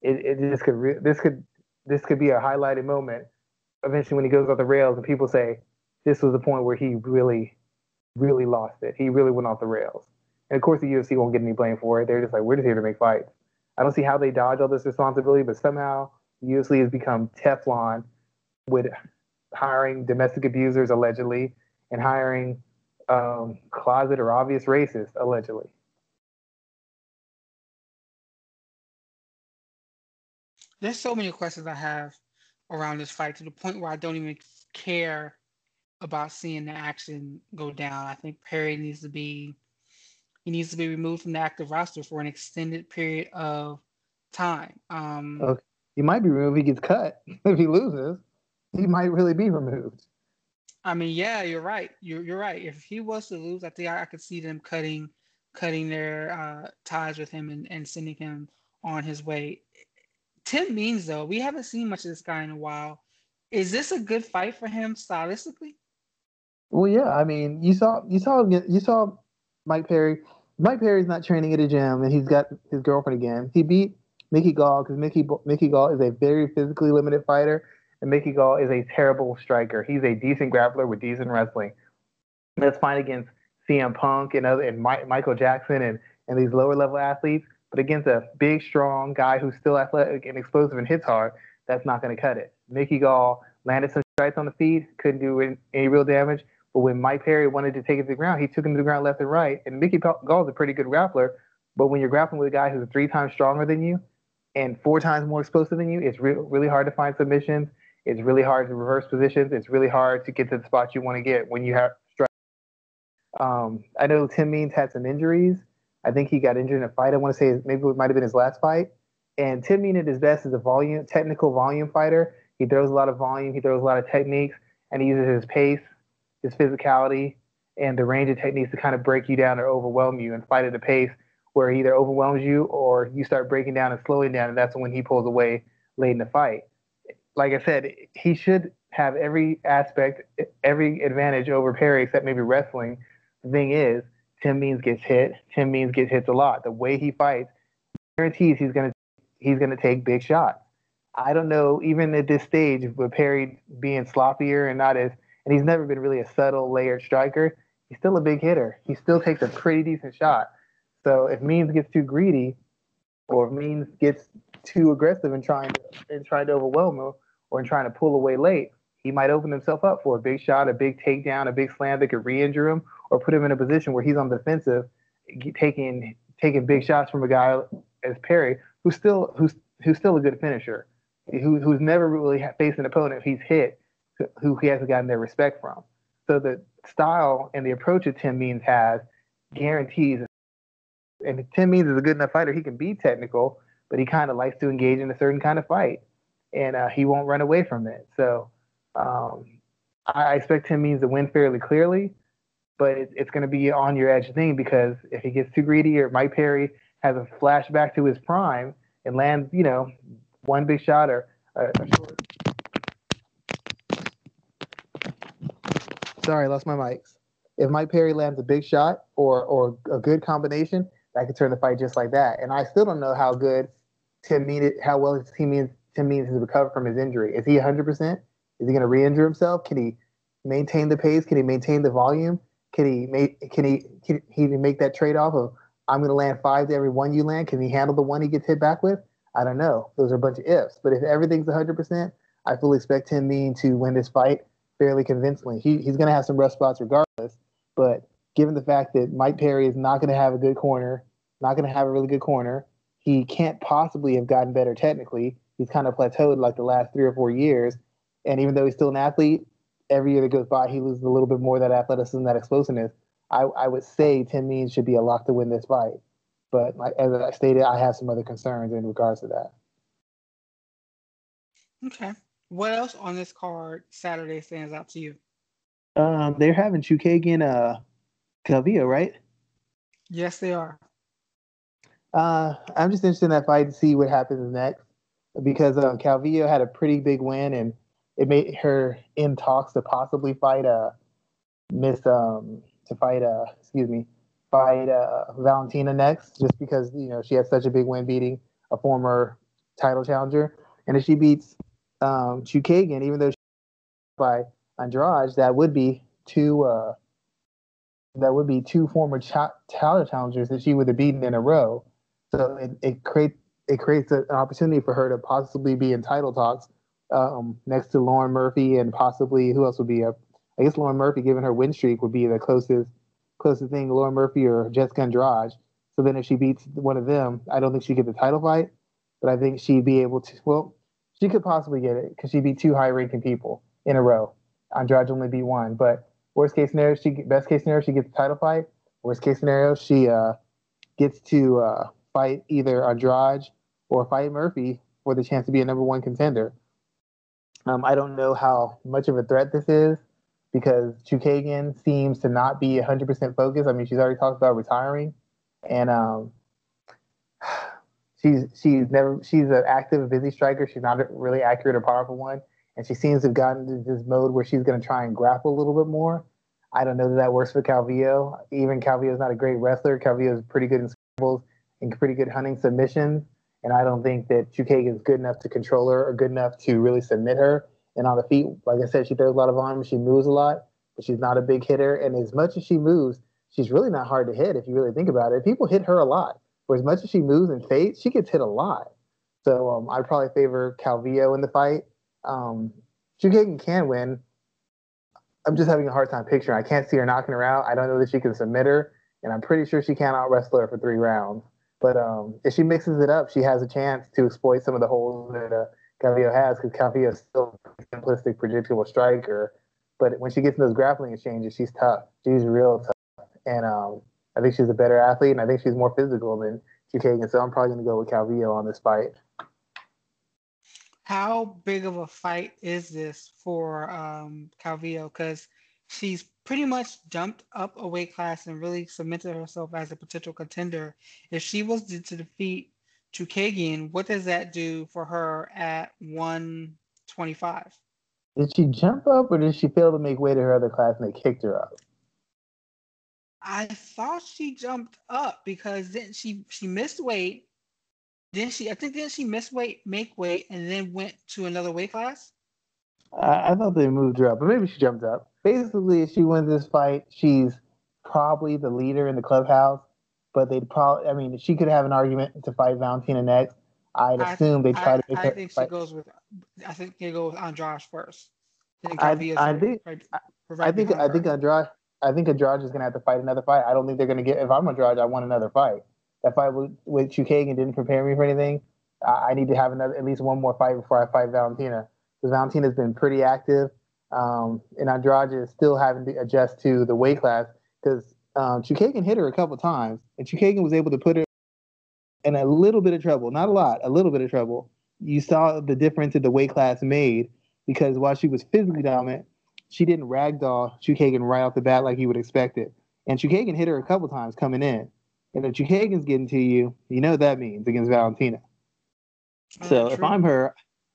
this could be a highlighted moment eventually when he goes off the rails and people say this was the point where he really lost it. He really went off the rails. And of course the UFC won't get any blame for it. They're just like, we're just here to make fights. I don't see how they dodge all this responsibility, but somehow the UFC has become Teflon with hiring domestic abusers allegedly and hiring closet or obvious racists allegedly. There's so many questions I have around this fight to the point where I don't even care about seeing the action go down. I think Perry needs to be removed from the active roster for an extended period of time. Okay. He might be removed. He gets cut. If he loses, he might really be removed. I mean, yeah, you're right. You're right. If he was to lose, I think I could see them cutting their ties with him and sending him on his way. Tim Means, though, we haven't seen much of this guy in a while. Is this a good fight for him stylistically? Well, yeah. I mean, you saw Mike Perry. Mike Perry's not training at a gym, and he's got his girlfriend again. He beat Mickey Gall because Mickey Gall is a very physically limited fighter, and Mickey Gall is a terrible striker. He's a decent grappler with decent wrestling. That's fine against CM Punk and Michael Jackson and these lower level athletes. But against a big, strong guy who's still athletic and explosive and hits hard, that's not going to cut it. Mickey Gall landed some strikes on the feet, couldn't do any real damage. But when Mike Perry wanted to take it to the ground, he took him to the ground left and right. And Mickey Gall's a pretty good grappler. But when you're grappling with a guy who's 3 times stronger than you and 4 times more explosive than you, it's really hard to find submissions. It's really hard to reverse positions. It's really hard to get to the spot you want to get when you have strikes. I know Tim Means had some injuries. I think he got injured in a fight. I want to say maybe it might have been his last fight. And Tim Means at his best is a technical volume fighter. He throws a lot of volume. He throws a lot of techniques. And he uses his pace, his physicality, and the range of techniques to kind of break you down or overwhelm you and fight at a pace where he either overwhelms you or you start breaking down and slowing down. And that's when he pulls away late in the fight. Like I said, he should have every aspect, every advantage over Perry except maybe wrestling. The thing is, Tim Means gets hit. Tim Means gets hit a lot. The way he fights guarantees he's gonna take big shots. I don't know, even at this stage, with Perry being sloppier and not as and he's never been really a subtle, layered striker, he's still a big hitter. He still takes a pretty decent shot. So if Means gets too greedy, or if Means gets too aggressive in trying to overwhelm him, or in trying to pull away late, he might open himself up for a big shot, a big takedown, a big slam that could re-injure him, or put him in a position where he's on the defensive, taking big shots from a guy as Perry, who's still a good finisher, who's never really faced an opponent he's hit, who he hasn't gotten their respect from. So the style and the approach that Tim Means has guarantees, and Tim Means is a good enough fighter, he can be technical, but he kind of likes to engage in a certain kind of fight, and he won't run away from it. So I expect Tim Means to win fairly clearly, but it's going to be on your edge thing, because if he gets too greedy, or Mike Perry has a flashback to his prime and lands, one big shot or a short. Sorry, I lost my mics. If Mike Perry lands a big shot or a good combination, that could turn the fight just like that. And I still don't know how good Tim Means has recovered from his injury. Is he 100%? Is he going to re-injure himself? Can he maintain the pace? Can he maintain the volume? Can he make that trade-off of, I'm going to land 5 to every one you land? Can he handle the one he gets hit back with? I don't know. Those are a bunch of ifs. But if everything's 100%, I fully expect Tim Means to win this fight fairly convincingly. He's going to have some rough spots regardless, but given the fact that Mike Perry is not going to have a good corner, not going to have a really good corner, he can't possibly have gotten better technically. He's kind of plateaued like the last 3 or 4 years, and even though he's still an athlete, every year that goes by, he loses a little bit more of that athleticism, that explosiveness. I would say Tim Means should be a lock to win this fight, but as I stated, I have some other concerns in regards to that. Okay. What else on this card Saturday stands out to you? They're having Chookagian Calvillo, right? Yes, they are. I'm just interested in that fight to see what happens next, because Calvillo had a pretty big win, and it made her in talks to possibly fight Valentina next, just because she had such a big win beating a former title challenger, and if she beats Chookagian, even though she by Andrade, that would be two former title challengers that she would have beaten in a row. So it creates an opportunity for her to possibly be in title talks next to Lauren Murphy, and possibly who else would be up? I guess Lauren Murphy, given her win streak, would be the closest thing, Lauren Murphy or Jessica Andrade. So then if she beats one of them, I don't think she'd get the title fight, but I think she'd be able to, well, she could possibly get it because she beat 2 high-ranking people in a row. Andrade only beat 1, but best case scenario, she gets the title fight. Worst case scenario, she gets to fight either Andrade or fight Murphy for the chance to be a #1 contender. I don't know how much of a threat this is, because Chookagian seems to not be 100% focused. I mean, she's already talked about retiring, and she's an active, busy striker. She's not a really accurate or powerful one, and she seems to have gotten into this mode where she's going to try and grapple a little bit more. I don't know that works for Calvillo. Even Calvillo's not a great wrestler. Calvillo's pretty good in scrambles and pretty good hunting submissions, and I don't think that Chookagian's good enough to control her or good enough to really submit her. And on the feet, like I said, she throws a lot of volume. She moves a lot, but she's not a big hitter. And as much as she moves, she's really not hard to hit if you really think about it. People hit her a lot. For as much as she moves and fades, she gets hit a lot. So I'd probably favor Calvillo in the fight. Chookagian can win. I'm just having a hard time picturing. I can't see her knocking her out. I don't know that she can submit her, and I'm pretty sure she can't out-wrestle her for 3 rounds. But if she mixes it up, she has a chance to exploit some of the holes that Calvillo has, because Calvillo is still a simplistic, predictable striker. But when she gets in those grappling exchanges, she's tough. She's real tough. And I think she's a better athlete, and I think she's more physical than Chookagian. So I'm probably going to go with Calvillo on this fight. How big of a fight is this for Calvillo? Because she's pretty much jumped up a weight class and really cemented herself as a potential contender. If she was to defeat Chookagian, what does that do for her at 125? Did she jump up, or did she fail to make way to her other class and they kicked her up? I thought she jumped up, because then she missed weight. Then she missed weight, make weight, and then went to another weight class? I thought they moved her up, but maybe she jumped up. Basically, if she wins this fight, she's probably the leader in the clubhouse. But they'd probably—I mean, she could have an argument to fight Valentina next. I'd assume they try to. Make I think she fight. Goes with. I think they go with Andrade first. I think Andrade is going to have to fight another fight. I don't think they're going to get. If I'm Andrade, I want another fight. That fight with Chookagian didn't prepare me for anything. I need to have at least one more fight before I fight Valentina. Because Valentina's been pretty active, and Andrade is still having to adjust to the weight class. Because Chookagian hit her a couple times, and Chookagian was able to put her in a little bit of trouble. Not a lot, a little bit of trouble. You saw the difference that the weight class made, because while she was physically dominant, she didn't ragdoll Chookagian right off the bat like you would expect it. And Chookagian hit her a couple times coming in. And if Chookagian's getting to you, you know what that means against Valentina. So if I'm her...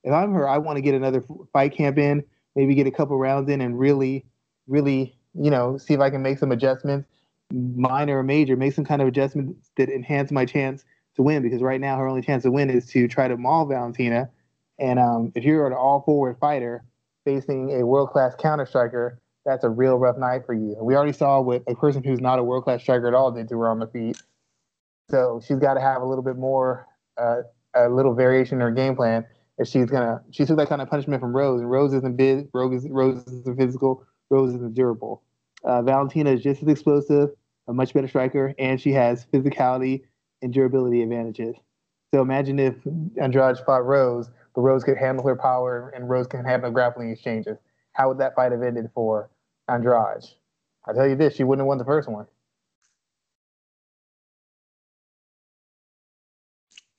I want to get another fight camp in, maybe get a couple rounds in and really, see if I can make some adjustments, minor or major, make some kind of adjustments that enhance my chance to win. Because right now her only chance to win is to try to maul Valentina. And if you're an all-forward fighter facing a world-class counter-striker, that's a real rough night for you. We already saw what a person who's not a world-class striker at all did to her on the feet. So she's got to have a little bit more, a little variation in her game plan. If she took that kind of punishment from Rose, and Rose isn't big, Rose isn't physical, Rose isn't durable. Valentina is just as explosive, a much better striker, and she has physicality and durability advantages. So imagine if Andrade fought Rose, but Rose could handle her power and Rose can handle grappling exchanges. How would that fight have ended for Andrade? I'll tell you this, she wouldn't have won the first one.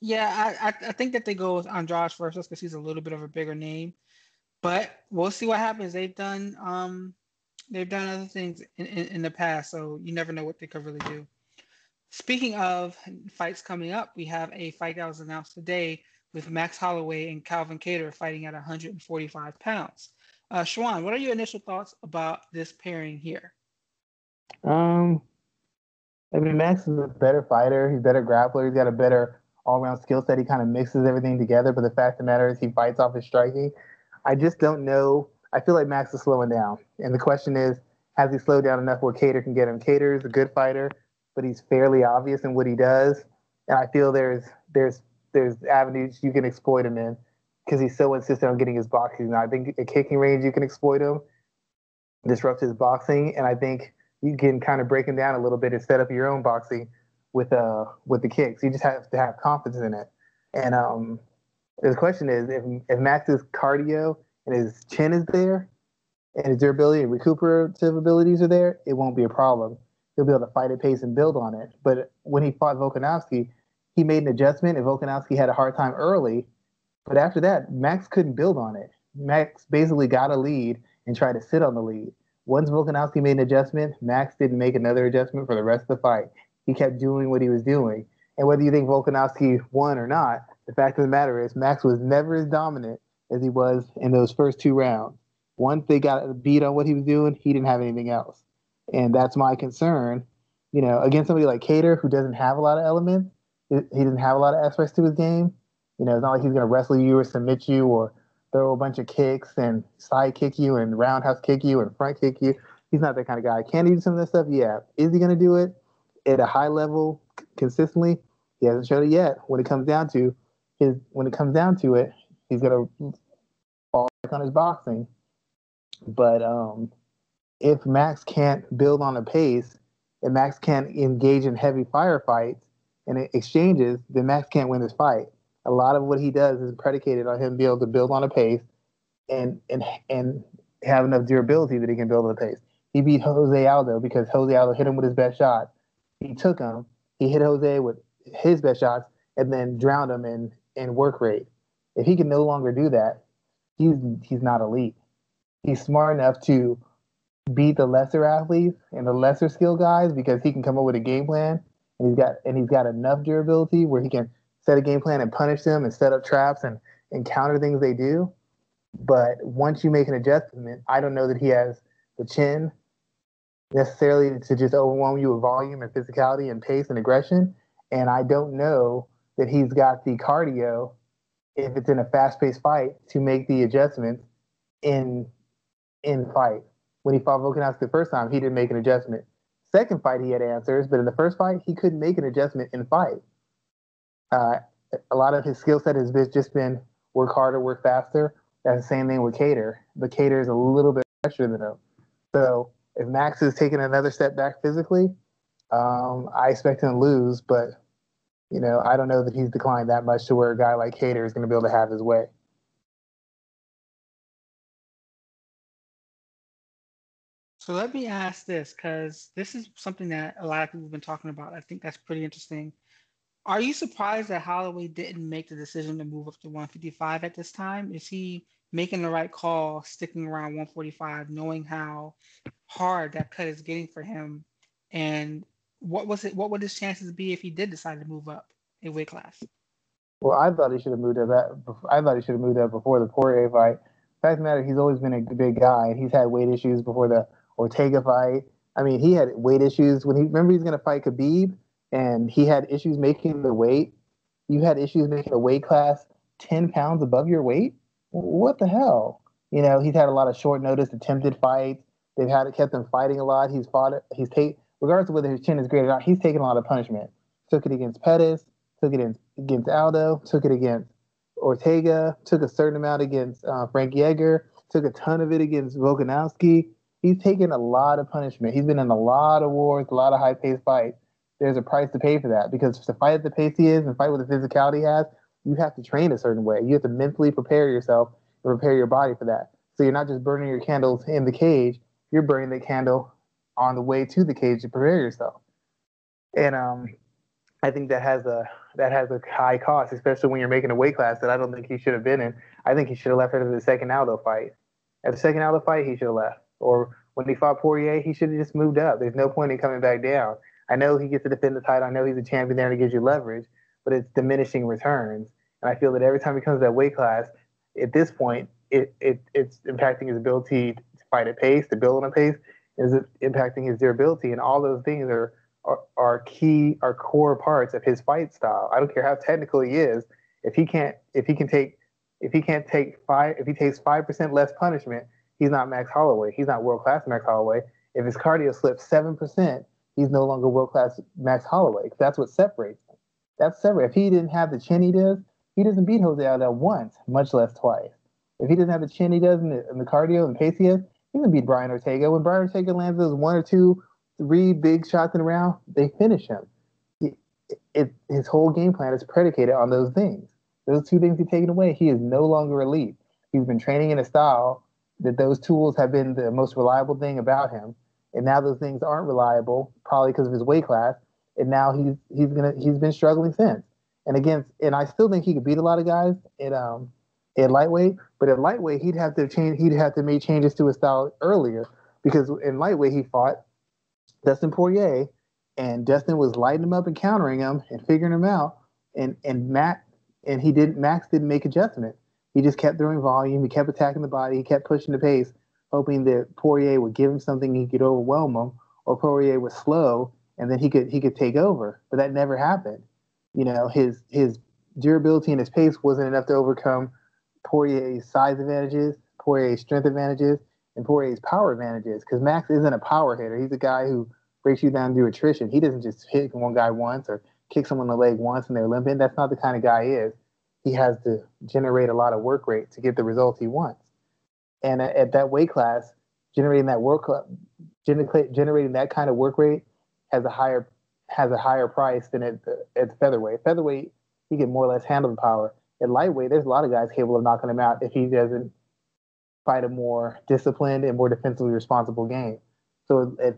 Yeah, I think that they go with Andrade first because he's a little bit of a bigger name, but we'll see what happens. They've done other things in the past, so you never know what they could really do. Speaking of fights coming up, we have a fight that was announced today with Max Holloway and Calvin Kattar fighting at 145 pounds. Schwan, what are your initial thoughts about this pairing here? I mean, Max is a better fighter. He's a better grappler. He's got a better all-around skill set. He kind of mixes everything together, but the fact of the matter is he fights off his striking. I just don't know. I feel like Max is slowing down, and the question is, has he slowed down enough where Kattar can get him? Kattar is a good fighter, but he's fairly obvious in what he does, and I feel there's avenues you can exploit him in because he's so insistent on getting his boxing. Now, I think at kicking range you can exploit him, disrupt his boxing, and I think you can kind of break him down a little bit and set up your own boxing with the kicks. You just have to have confidence in it. And the question is, if Max's cardio and his chin is there, and his durability and recuperative abilities are there, it won't be a problem. He'll be able to fight at pace and build on it. But when he fought Volkanovski, he made an adjustment, and Volkanovski had a hard time early. But after that, Max couldn't build on it. Max basically got a lead and tried to sit on the lead. Once Volkanovski made an adjustment, Max didn't make another adjustment for the rest of the fight. He kept doing what he was doing. And whether you think Volkanovski won or not, the fact of the matter is Max was never as dominant as he was in those first two rounds. Once they got beat on what he was doing, he didn't have anything else. And that's my concern. You know, against somebody like Kattar, who doesn't have a lot of elements, he doesn't have a lot of aspects to his game. You know, it's not like he's going to wrestle you or submit you or throw a bunch of kicks and side kick you and roundhouse kick you and front kick you. He's not that kind of guy. Can he do some of that stuff? Yeah. Is he going to do it at a high level consistently? He hasn't shown it yet. When it comes down to it, he's gonna fall back on his boxing. But if Max can't build on a pace, if Max can't engage in heavy firefights and exchanges, then Max can't win this fight. A lot of what he does is predicated on him being able to build on a pace and have enough durability that he can build on a pace. He beat Jose Aldo because Jose Aldo hit him with his best shot. He took him. He hit Jose with his best shots and then drowned him in work rate. If he can no longer do that, he's not elite. He's smart enough to beat the lesser athletes and the lesser skill guys because he can come up with a game plan, and he's got enough durability where he can set a game plan and punish them and set up traps and counter things they do. But once you make an adjustment, I don't know that he has the chin necessarily to just overwhelm you with volume and physicality and pace and aggression. And I don't know that he's got the cardio, if it's in a fast-paced fight, to make the adjustments in fight. When he fought Volkanovski the first time, he didn't make an adjustment. Second fight, he had answers, but in the first fight, he couldn't make an adjustment in fight. A lot of his skill set has just been work harder, work faster. That's the same thing with Kattar, but Kattar is a little bit fresher than him. So if Max is taking another step back physically, I expect him to lose, but you know, I don't know that he's declined that much to where a guy like Kattar is going to be able to have his way. So let me ask this, because this is something that a lot of people have been talking about. I think that's pretty interesting. Are you surprised that Holloway didn't make the decision to move up to 155 at this time? Is he making the right call, sticking around 145, knowing how hard that cut is getting for him? And what would his chances be if he did decide to move up a weight class? Well, I thought he should have moved up. Before the Poirier fight. Fact of the matter, he's always been a big guy, and he's had weight issues before the Ortega fight. I mean, he had weight issues when he's going to fight Khabib, and he had issues making the weight. You had issues making the weight class 10 pounds above your weight. What the hell? You know, he's had a lot of short notice attempted fights. They've had kept him fighting a lot. He's fought. He's taken, regardless of whether his chin is great or not, he's taken a lot of punishment. Took it against Pettis. Took it against Aldo. Took it against Ortega. Took a certain amount against Frankie Edgar. Took a ton of it against Volkanovski. He's taken a lot of punishment. He's been in a lot of wars, a lot of high-paced fights. There's a price to pay for that, because to fight at the pace he is and fight with the physicality he has, you have to train a certain way. You have to mentally prepare yourself and prepare your body for that. So you're not just burning your candles in the cage. You're burning the candle on the way to the cage to prepare yourself. And I think that has a high cost, especially when you're making a weight class that I don't think he should have been in. I think he should have left after the second Aldo fight. At the second Aldo fight, he should have left. Or when he fought Poirier, he should have just moved up. There's no point in coming back down. I know he gets to defend the title. I know he's a champion there and it gives you leverage, but it's diminishing returns. And I feel that every time he comes to that weight class, at this point, it's impacting his ability to fight at pace, to build on a pace, is impacting his durability. And all those things are core parts of his fight style. I don't care how technical he is. If he takes 5% less punishment, he's not Max Holloway. He's not world-class Max Holloway. If his cardio slips 7%, he's no longer world-class Max Holloway. That's what separates him. That's separate. If he didn't have the chin he does, he doesn't beat Jose Aldo once, much less twice. If he doesn't have the chin he does and the cardio and pace he has, he's going to beat Brian Ortega. When Brian Ortega lands those 1 or 2, 3 big shots in a round, they finish him. His whole game plan is predicated on those things. Those two things he's taken away, he is no longer elite. He's been training in a style that those tools have been the most reliable thing about him. And now those things aren't reliable, probably because of his weight class. And now he's been struggling since. And I still think he could beat a lot of guys at lightweight, but at lightweight he'd have to make changes to his style earlier, because in lightweight he fought Dustin Poirier, and Dustin was lighting him up and countering him and figuring him out. Max didn't make adjustments. He just kept throwing volume. He kept attacking the body. He kept pushing the pace, hoping that Poirier would give him something he could overwhelm him, or Poirier was slow, and then he could take over. But that never happened. You know, his durability and his pace wasn't enough to overcome Poirier's size advantages, Poirier's strength advantages, and Poirier's power advantages. Because Max isn't a power hitter. He's a guy who breaks you down through attrition. He doesn't just hit one guy once or kick someone in the leg once and they're limping. That's not the kind of guy he is. He has to generate a lot of work rate to get the results he wants. And at that weight class, generating that kind of work rate has a higher price than at featherweight. Featherweight, he can more or less handle the power. At lightweight, there's a lot of guys capable of knocking him out if he doesn't fight a more disciplined and more defensively responsible game. So at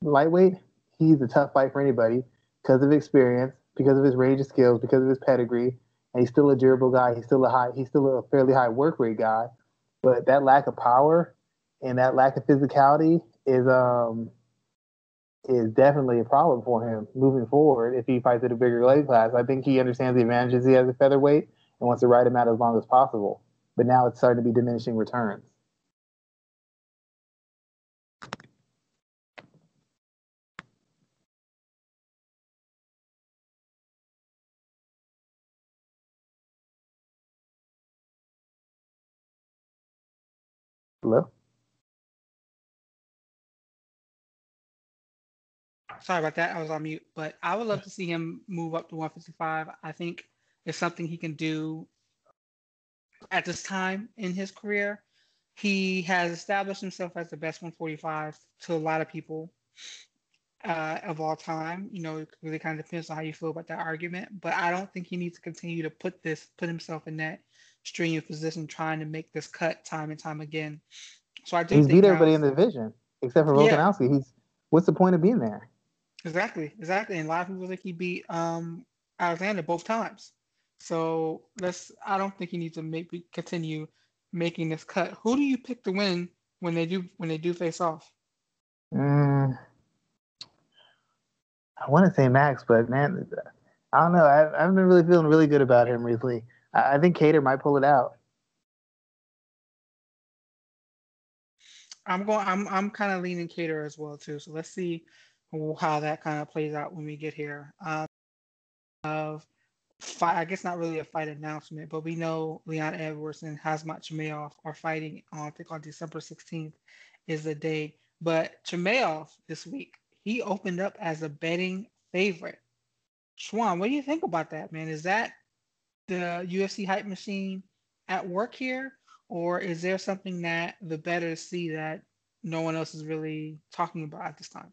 lightweight, he's a tough fight for anybody because of experience, because of his range of skills, because of his pedigree. And he's still a durable guy. He's still a fairly high work rate guy. But that lack of power and that lack of physicality is definitely a problem for him moving forward if he fights at a bigger weight class. I think he understands the advantages he has at featherweight and wants to ride him out as long as possible. But now it's starting to be diminishing returns. Hello? Sorry about that. I was on mute, but I would love to see him move up to 155. I think it's something he can do at this time in his career. He has established himself as the best 145 to a lot of people of all time. You know, it really kind of depends on how you feel about that argument, but I don't think he needs to continue to put himself in that strenuous position trying to make this cut time and time again. So I do think he's beat everybody in the division except for Volkanovski. He's what's the point of being there? Exactly. And a lot of people think he beat Alexander both times. So I don't think he needs to continue making this cut. Who do you pick to win when they do face off? I want to say Max, but man, I don't know. I've been really feeling really good about him recently. I think Kattar might pull it out. I'm kind of leaning Kattar as well too. So let's see how that kind of plays out when we get here. I guess not really a fight announcement, but we know Leon Edwards and Khamzat Chimaev are fighting. I think on December 16th is the day. But Chimaev this week, he opened up as a betting favorite. Schwan, what do you think about that, man? Is that the UFC hype machine at work here? Or is there something that the bettors see that no one else is really talking about at this time?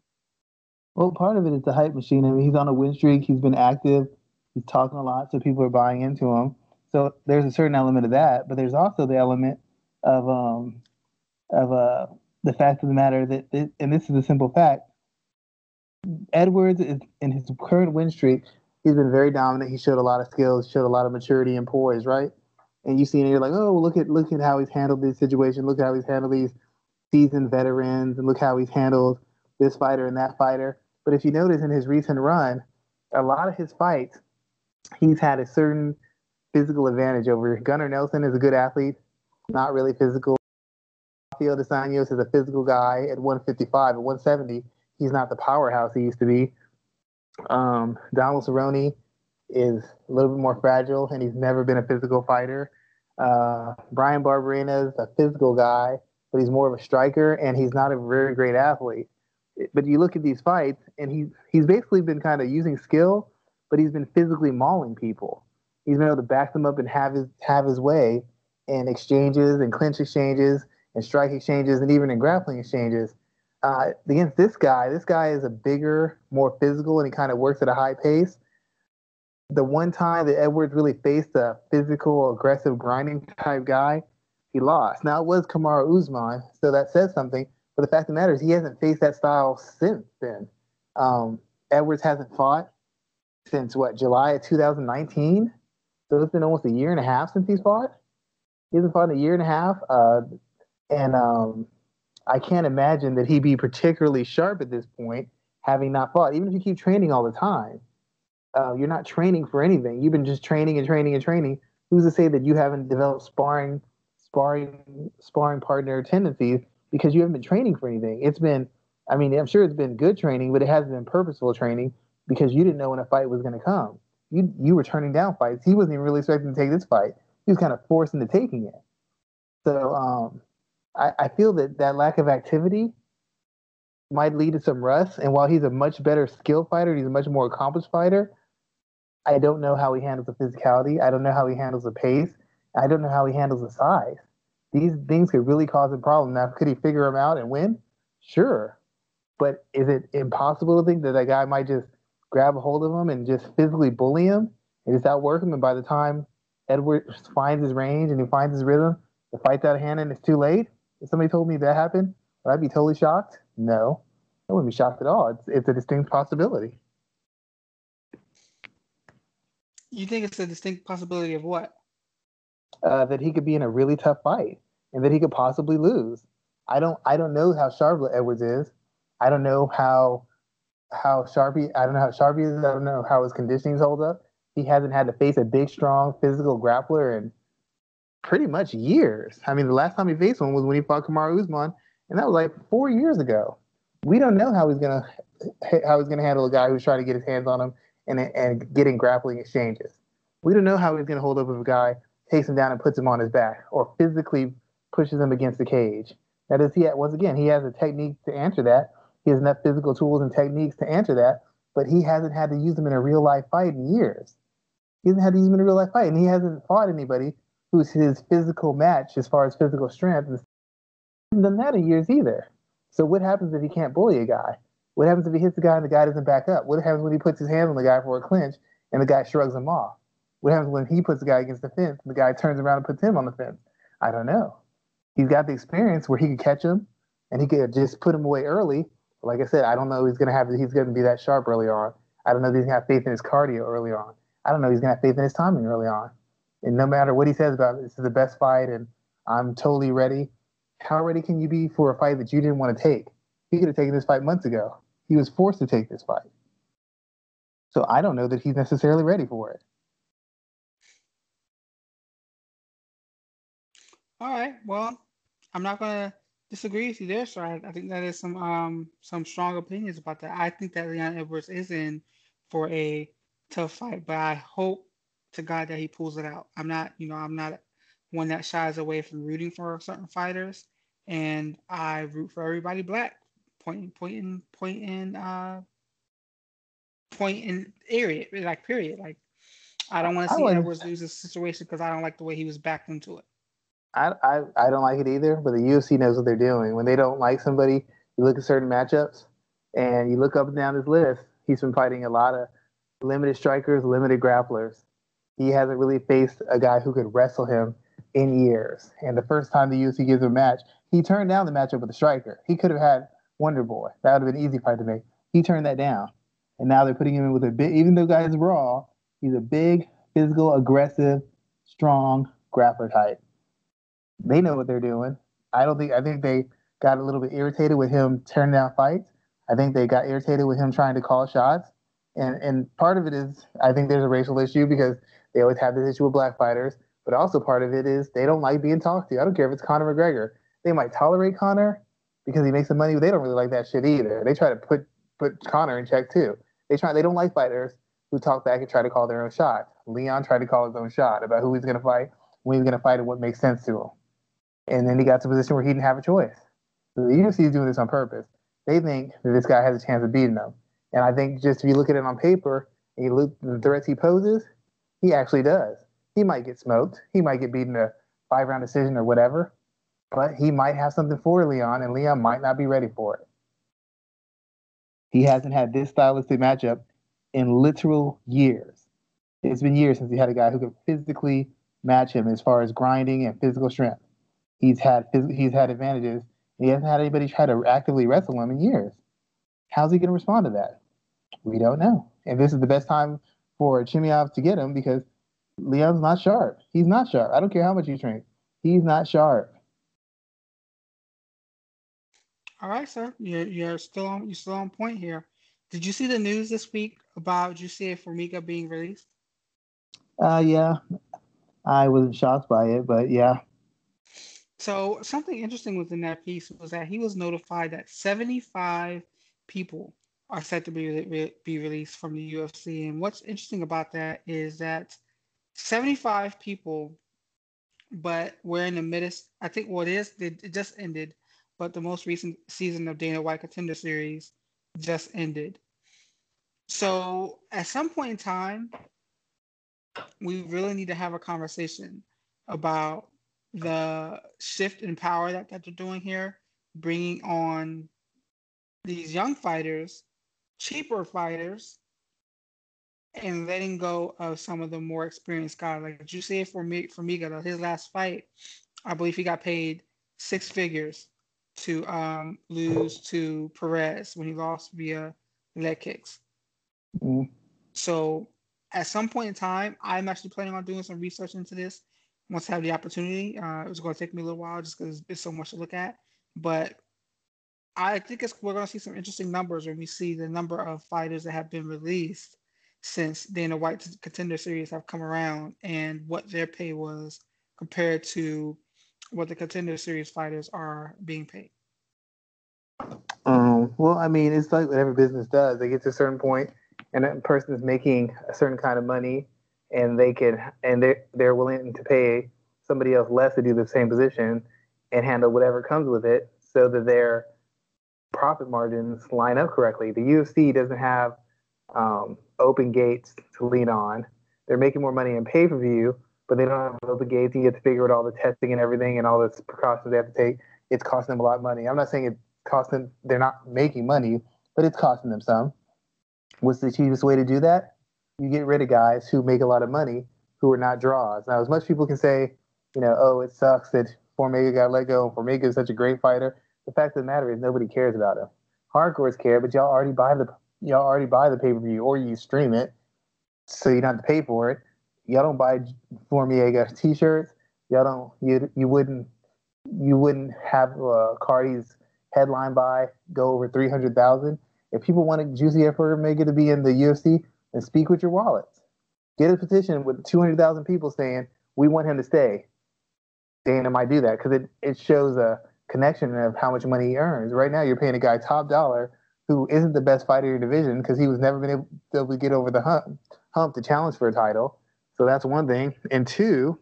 Well, part of it is the hype machine. I mean, he's on a win streak. He's been active. He's talking a lot, so people are buying into him. So there's a certain element of that, but there's also the element of the fact of the matter that, and this is a simple fact, Edwards is in his current win streak. He's been very dominant. He showed a lot of skills, showed a lot of maturity and poise, right? And you see, and you're like, oh, look at how he's handled this situation. Look at how he's handled these seasoned veterans, and look how he's handled this fighter and that fighter. But if you notice in his recent run, a lot of his fights, he's had a certain physical advantage over. Gunnar Nelson is a good athlete, not really physical. Rafael dos Anjos is a physical guy at 155, at 170. He's not the powerhouse he used to be. Donald Cerrone is a little bit more fragile, and he's never been a physical fighter. Brian Barberena is a physical guy, but he's more of a striker, and he's not a very great athlete. But you look at these fights, and he's basically been kind of using skill, but he's been physically mauling people. He's been able to back them up and have his way in exchanges and clinch exchanges and strike exchanges and even in grappling exchanges. Against this guy is a bigger, more physical, and he kind of works at a high pace. The one time that Edwards really faced a physical, aggressive, grinding type guy, he lost. Now, it was Kamaru Usman, so that says something. But the fact of the matter is he hasn't faced that style since then. Edwards hasn't fought since, July of 2019? So it's been almost a year and a half since he's fought. He hasn't fought in a year and a half. I can't imagine that he'd be particularly sharp at this point, having not fought. Even if you keep training all the time, you're not training for anything. You've been just training and training and training. Who's to say that you haven't developed sparring partner tendencies because you haven't been training for anything? I'm sure it's been good training, but it hasn't been purposeful training because you didn't know when a fight was going to come. You were turning down fights. He wasn't even really expecting to take this fight. He was kind of forced into taking it. So, I feel that lack of activity might lead to some rust. And while he's a much better skill fighter, he's a much more accomplished fighter, I don't know how he handles the physicality. I don't know how he handles the pace. I don't know how he handles the size. These things could really cause a problem. Now, could he figure him out and win? Sure. But is it impossible to think that that guy might just grab a hold of him and just physically bully him and just outwork him? And by the time Edwards finds his range and he finds his rhythm, the fight's out of hand and it's too late? If somebody told me that happened, would I be totally shocked? No, I wouldn't be shocked at all. It's a distinct possibility. You think it's a distinct possibility of what? That he could be in a really tough fight and that he could possibly lose. I don't know how sharp Edwards is. I don't know how sharp he is. I don't know how his conditioning holds up. He hasn't had to face a big, strong, physical grappler and pretty much years. I mean, the last time he faced one was when he fought Kamaru Usman, and that was like 4 years ago. We don't know how he's gonna handle a guy who's trying to get his hands on him and get in grappling exchanges. We don't know how he's gonna hold up with a guy, takes him down and puts him on his back, or physically pushes him against the cage. That is, once again, he has a technique to answer that. He has enough physical tools and techniques to answer that, but he hasn't had to use them in a real-life fight in years. He hasn't had to use them in a real-life fight, and he hasn't fought anybody who's his physical match as far as physical strength. He hasn't done that in years either. So what happens if he can't bully a guy? What happens if he hits the guy and the guy doesn't back up? What happens when he puts his hand on the guy for a clinch and the guy shrugs him off? What happens when he puts the guy against the fence and the guy turns around and puts him on the fence? I don't know. He's got the experience where he could catch him and he could just put him away early. Like I said, I don't know he's going to be that sharp early on. I don't know if he's going to have faith in his cardio early on. I don't know if he's going to have faith in his timing early on. And no matter what he says about this is the best fight and I'm totally ready, how ready can you be for a fight that you didn't want to take? He could have taken this fight months ago. He was forced to take this fight. So I don't know that he's necessarily ready for it. All right. Well, I'm not going to disagree with you there, so I think that is some strong opinions about that. I think that Leon Edwards is in for a tough fight, but I hope to God that he pulls it out. I'm not one that shies away from rooting for certain fighters, and I root for everybody black. Point in area. Like period. Like I don't want to see Edwards lose this situation because I don't like the way he was backed into it. I don't like it either, but the UFC knows what they're doing. When they don't like somebody, you look at certain matchups, and you look up and down this list. He's been fighting a lot of limited strikers, limited grapplers. He hasn't really faced a guy who could wrestle him in years. And the first time the UFC gives him a match, he turned down the matchup with a striker. He could have had Wonder Boy. That would have been an easy fight to make. He turned that down. And now they're putting him in with a big, even though guys raw, he's a big, physical, aggressive, strong grappler type. They know what they're doing. I think they got a little bit irritated with him turning down fights. I think they got irritated with him trying to call shots. And part of it is I think there's a racial issue because they always have this issue with black fighters. But also part of it is they don't like being talked to. I don't care if it's Conor McGregor. They might tolerate Conor because he makes some money, but they don't really like that shit either. They try to put Conor in check too. They don't like fighters who talk back and try to call their own shot. Leon tried to call his own shot about who he's going to fight, when he's going to fight, and what makes sense to him. And then he got to a position where he didn't have a choice. So the UFC is doing this on purpose. They think that this guy has a chance of beating them. And I think just if you look at it on paper, and you look at the threats he poses, he actually does. He might get smoked. He might get beaten a 5-round decision or whatever. But he might have something for Leon, and Leon might not be ready for it. He hasn't had this stylistic matchup in literal years. It's been years since he had a guy who could physically match him as far as grinding and physical strength. He's had advantages, and he hasn't had anybody try to actively wrestle him in years. How's he going to respond to that? We don't know. And this is the best time for Chimaev to get him because Leon's not sharp. He's not sharp. I don't care how much you train. He's not sharp. All right, sir. You're still on point here. Did you see the news this week about Jussier Formiga being released? Yeah. I wasn't shocked by it, but yeah. So something interesting within that piece was that he was notified that 75 people are set to be released from the UFC. And what's interesting about that is that 75 people, but we're in the midst, I think what it just ended, but the most recent season of Dana White Contender Series just ended. So at some point in time, we really need to have a conversation about the shift in power that they're doing here, bringing on these young fighters, cheaper fighters, and letting go of some of the more experienced guys. Like Jussier Formiga, his last fight, I believe he got paid $6 figures to lose to Perez when he lost via leg kicks. Mm-hmm. So at some point in time, I'm actually planning on doing some research into this. Once I have the opportunity, it was going to take me a little while just because it's so much to look at. But I think we're going to see some interesting numbers when we see the number of fighters that have been released since Dana White's Contender Series have come around and what their pay was compared to what the Contender Series fighters are being paid. Well, I mean, it's like whatever business does. They get to a certain point and that person is making a certain kind of money. And they're willing to pay somebody else less to do the same position, and handle whatever comes with it so that their profit margins line up correctly. The UFC doesn't have open gates to lean on. They're making more money in pay-per-view, but they don't have open gates. You get to figure out all the testing and everything and all the precautions they have to take. It's costing them a lot of money. I'm not saying it costs them, they're not making money, but it's costing them some. What's the cheapest way to do that? You get rid of guys who make a lot of money who are not draws. Now, as much people can say, you know, oh, it sucks that Formiga got let go. Formiga is such a great fighter. The fact of the matter is nobody cares about him. Hardcores care, but y'all already buy the pay-per-view or you stream it, so you don't have to pay for it. Y'all don't buy Formiga t-shirts. You wouldn't have Cardi's headline buy go over 300,000. If people want Jussier Formiga to be in the UFC, then speak with your wallets. Get a petition with 200,000 people saying, we want him to stay. Dana might do that because it shows a connection of how much money he earns. Right now you're paying a guy top dollar who isn't the best fighter in your division because he was never been able to get over the hump to challenge for a title. So that's one thing. And two,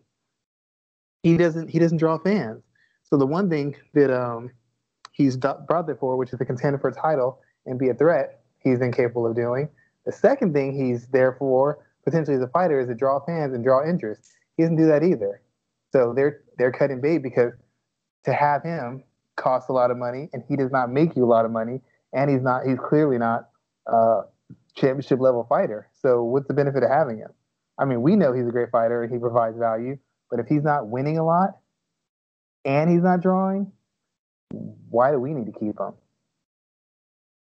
he doesn't draw fans. So the one thing that he's brought there for, which is the contender for a title and be a threat, he's incapable of doing. The second thing he's there for, potentially as a fighter, is to draw fans and draw interest. He doesn't do that either. So they're cutting bait because to have him costs a lot of money, and he does not make you a lot of money, and he's clearly not a championship level fighter. So what's the benefit of having him? I mean, we know he's a great fighter and he provides value, but if he's not winning a lot and he's not drawing, why do we need to keep him?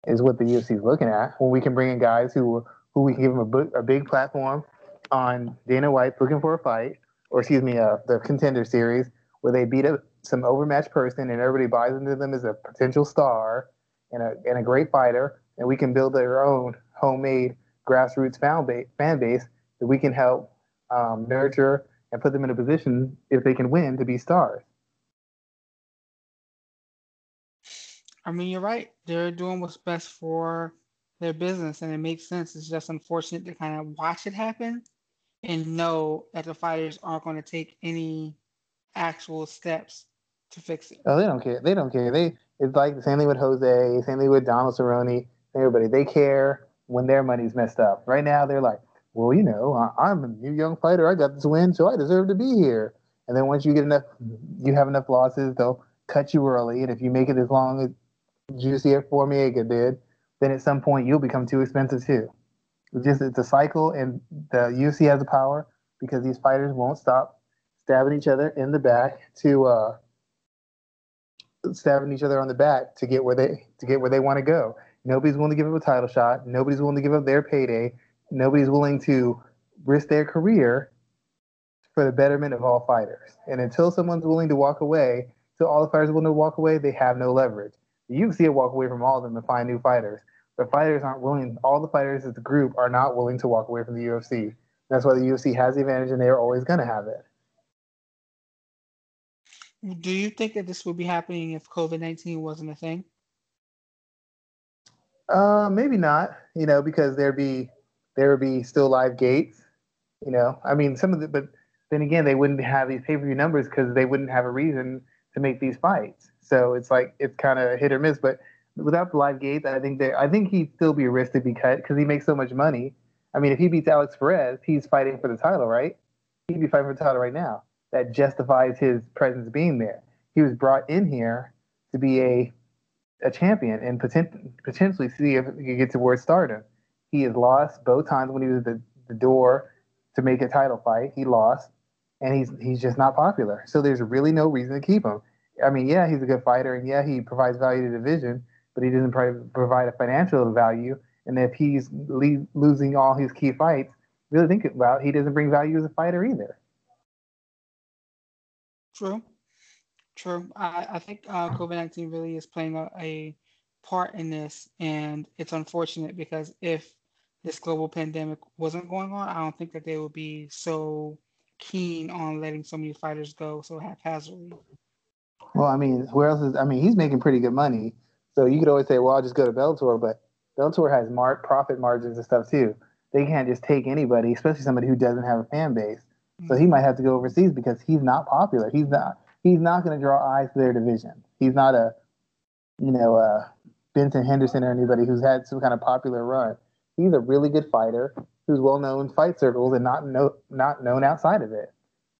Is what the UFC is looking at when we can bring in guys who we can give them a big platform on Dana White looking for a fight, or excuse me, the Contender Series, where they beat up some overmatched person and everybody buys into them as a potential star and a great fighter, and we can build their own homemade grassroots fan base that we can help nurture and put them in a position, if they can win, to be stars. I mean, you're right. They're doing what's best for their business, and it makes sense. It's just unfortunate to kind of watch it happen and know that the fighters aren't going to take any actual steps to fix it. Oh, they don't care. They don't care. It's like the same thing with Jose, same thing with Donald Cerrone, everybody. They care when their money's messed up. Right now, they're like, well, you know, I'm a new young fighter. I got this win, so I deserve to be here. And then once you have enough losses, they'll cut you early. And if you make it as long as Jussier Formiga did, then at some point you'll become too expensive too. It's a cycle, and the UFC has the power because these fighters won't stop stabbing each other on the back to get where they want to go. Nobody's willing to give up a title shot. Nobody's willing to give up their payday. Nobody's willing to risk their career for the betterment of all fighters. And until someone's willing to walk away, until all the fighters are willing to walk away, they have no leverage. You can see it walk away from all of them and find new fighters. But fighters aren't willing. All the fighters as a group are not willing to walk away from the UFC. That's why the UFC has the advantage, and they are always going to have it. Do you think that this would be happening if COVID-19 wasn't a thing? Maybe not. You know, because there would be still live gates. You know, I mean, but then again, they wouldn't have these pay-per-view numbers because they wouldn't have a reason to make these fights. So it's like it's kind of hit or miss. But without the live gates, I think he'd still be a risk to be cut because he makes so much money. I mean, if he beats Alex Perez, he's fighting for the title, right? He'd be fighting for the title right now. That justifies his presence being there. He was brought in here to be a champion and potentially see if he could get towards stardom. He has lost both times when he was at the door to make a title fight. He lost, and he's just not popular. So there's really no reason to keep him. I mean, yeah, he's a good fighter, and yeah, he provides value to the division, but he doesn't provide a financial value. And if he's losing all his key fights, really think about it, he doesn't bring value as a fighter either. True. I think COVID-19 really is playing a part in this, and it's unfortunate because if this global pandemic wasn't going on, I don't think that they would be so keen on letting so many fighters go so haphazardly. Well, I mean, he's making pretty good money. So you could always say, well, I'll just go to Bellator, but Bellator has profit margins and stuff too. They can't just take anybody, especially somebody who doesn't have a fan base. Mm-hmm. So he might have to go overseas because he's not popular. He's not. he's not going to draw eyes to their division. He's not a, you know, Benson Henderson or anybody who's had some kind of popular run. He's a really good fighter who's well-known in fight circles and not known outside of it.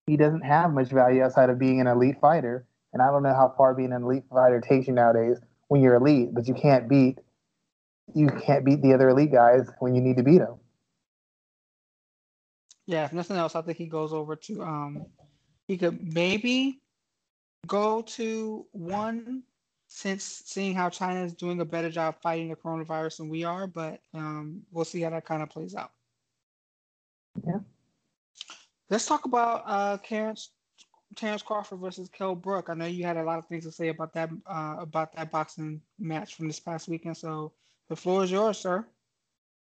He doesn't have much value outside of being an elite fighter, and I don't know how far being an elite fighter takes you nowadays when you're elite, but you can't beat the other elite guys when you need to beat them. Yeah, if nothing else, I think he goes over to he could maybe go to one, since seeing how China is doing a better job fighting the coronavirus than we are, but we'll see how that kind of plays out. Yeah. Let's talk about Terrence Crawford versus Kell Brook. I know you had a lot of things to say about that boxing match from this past weekend, so the floor is yours, sir.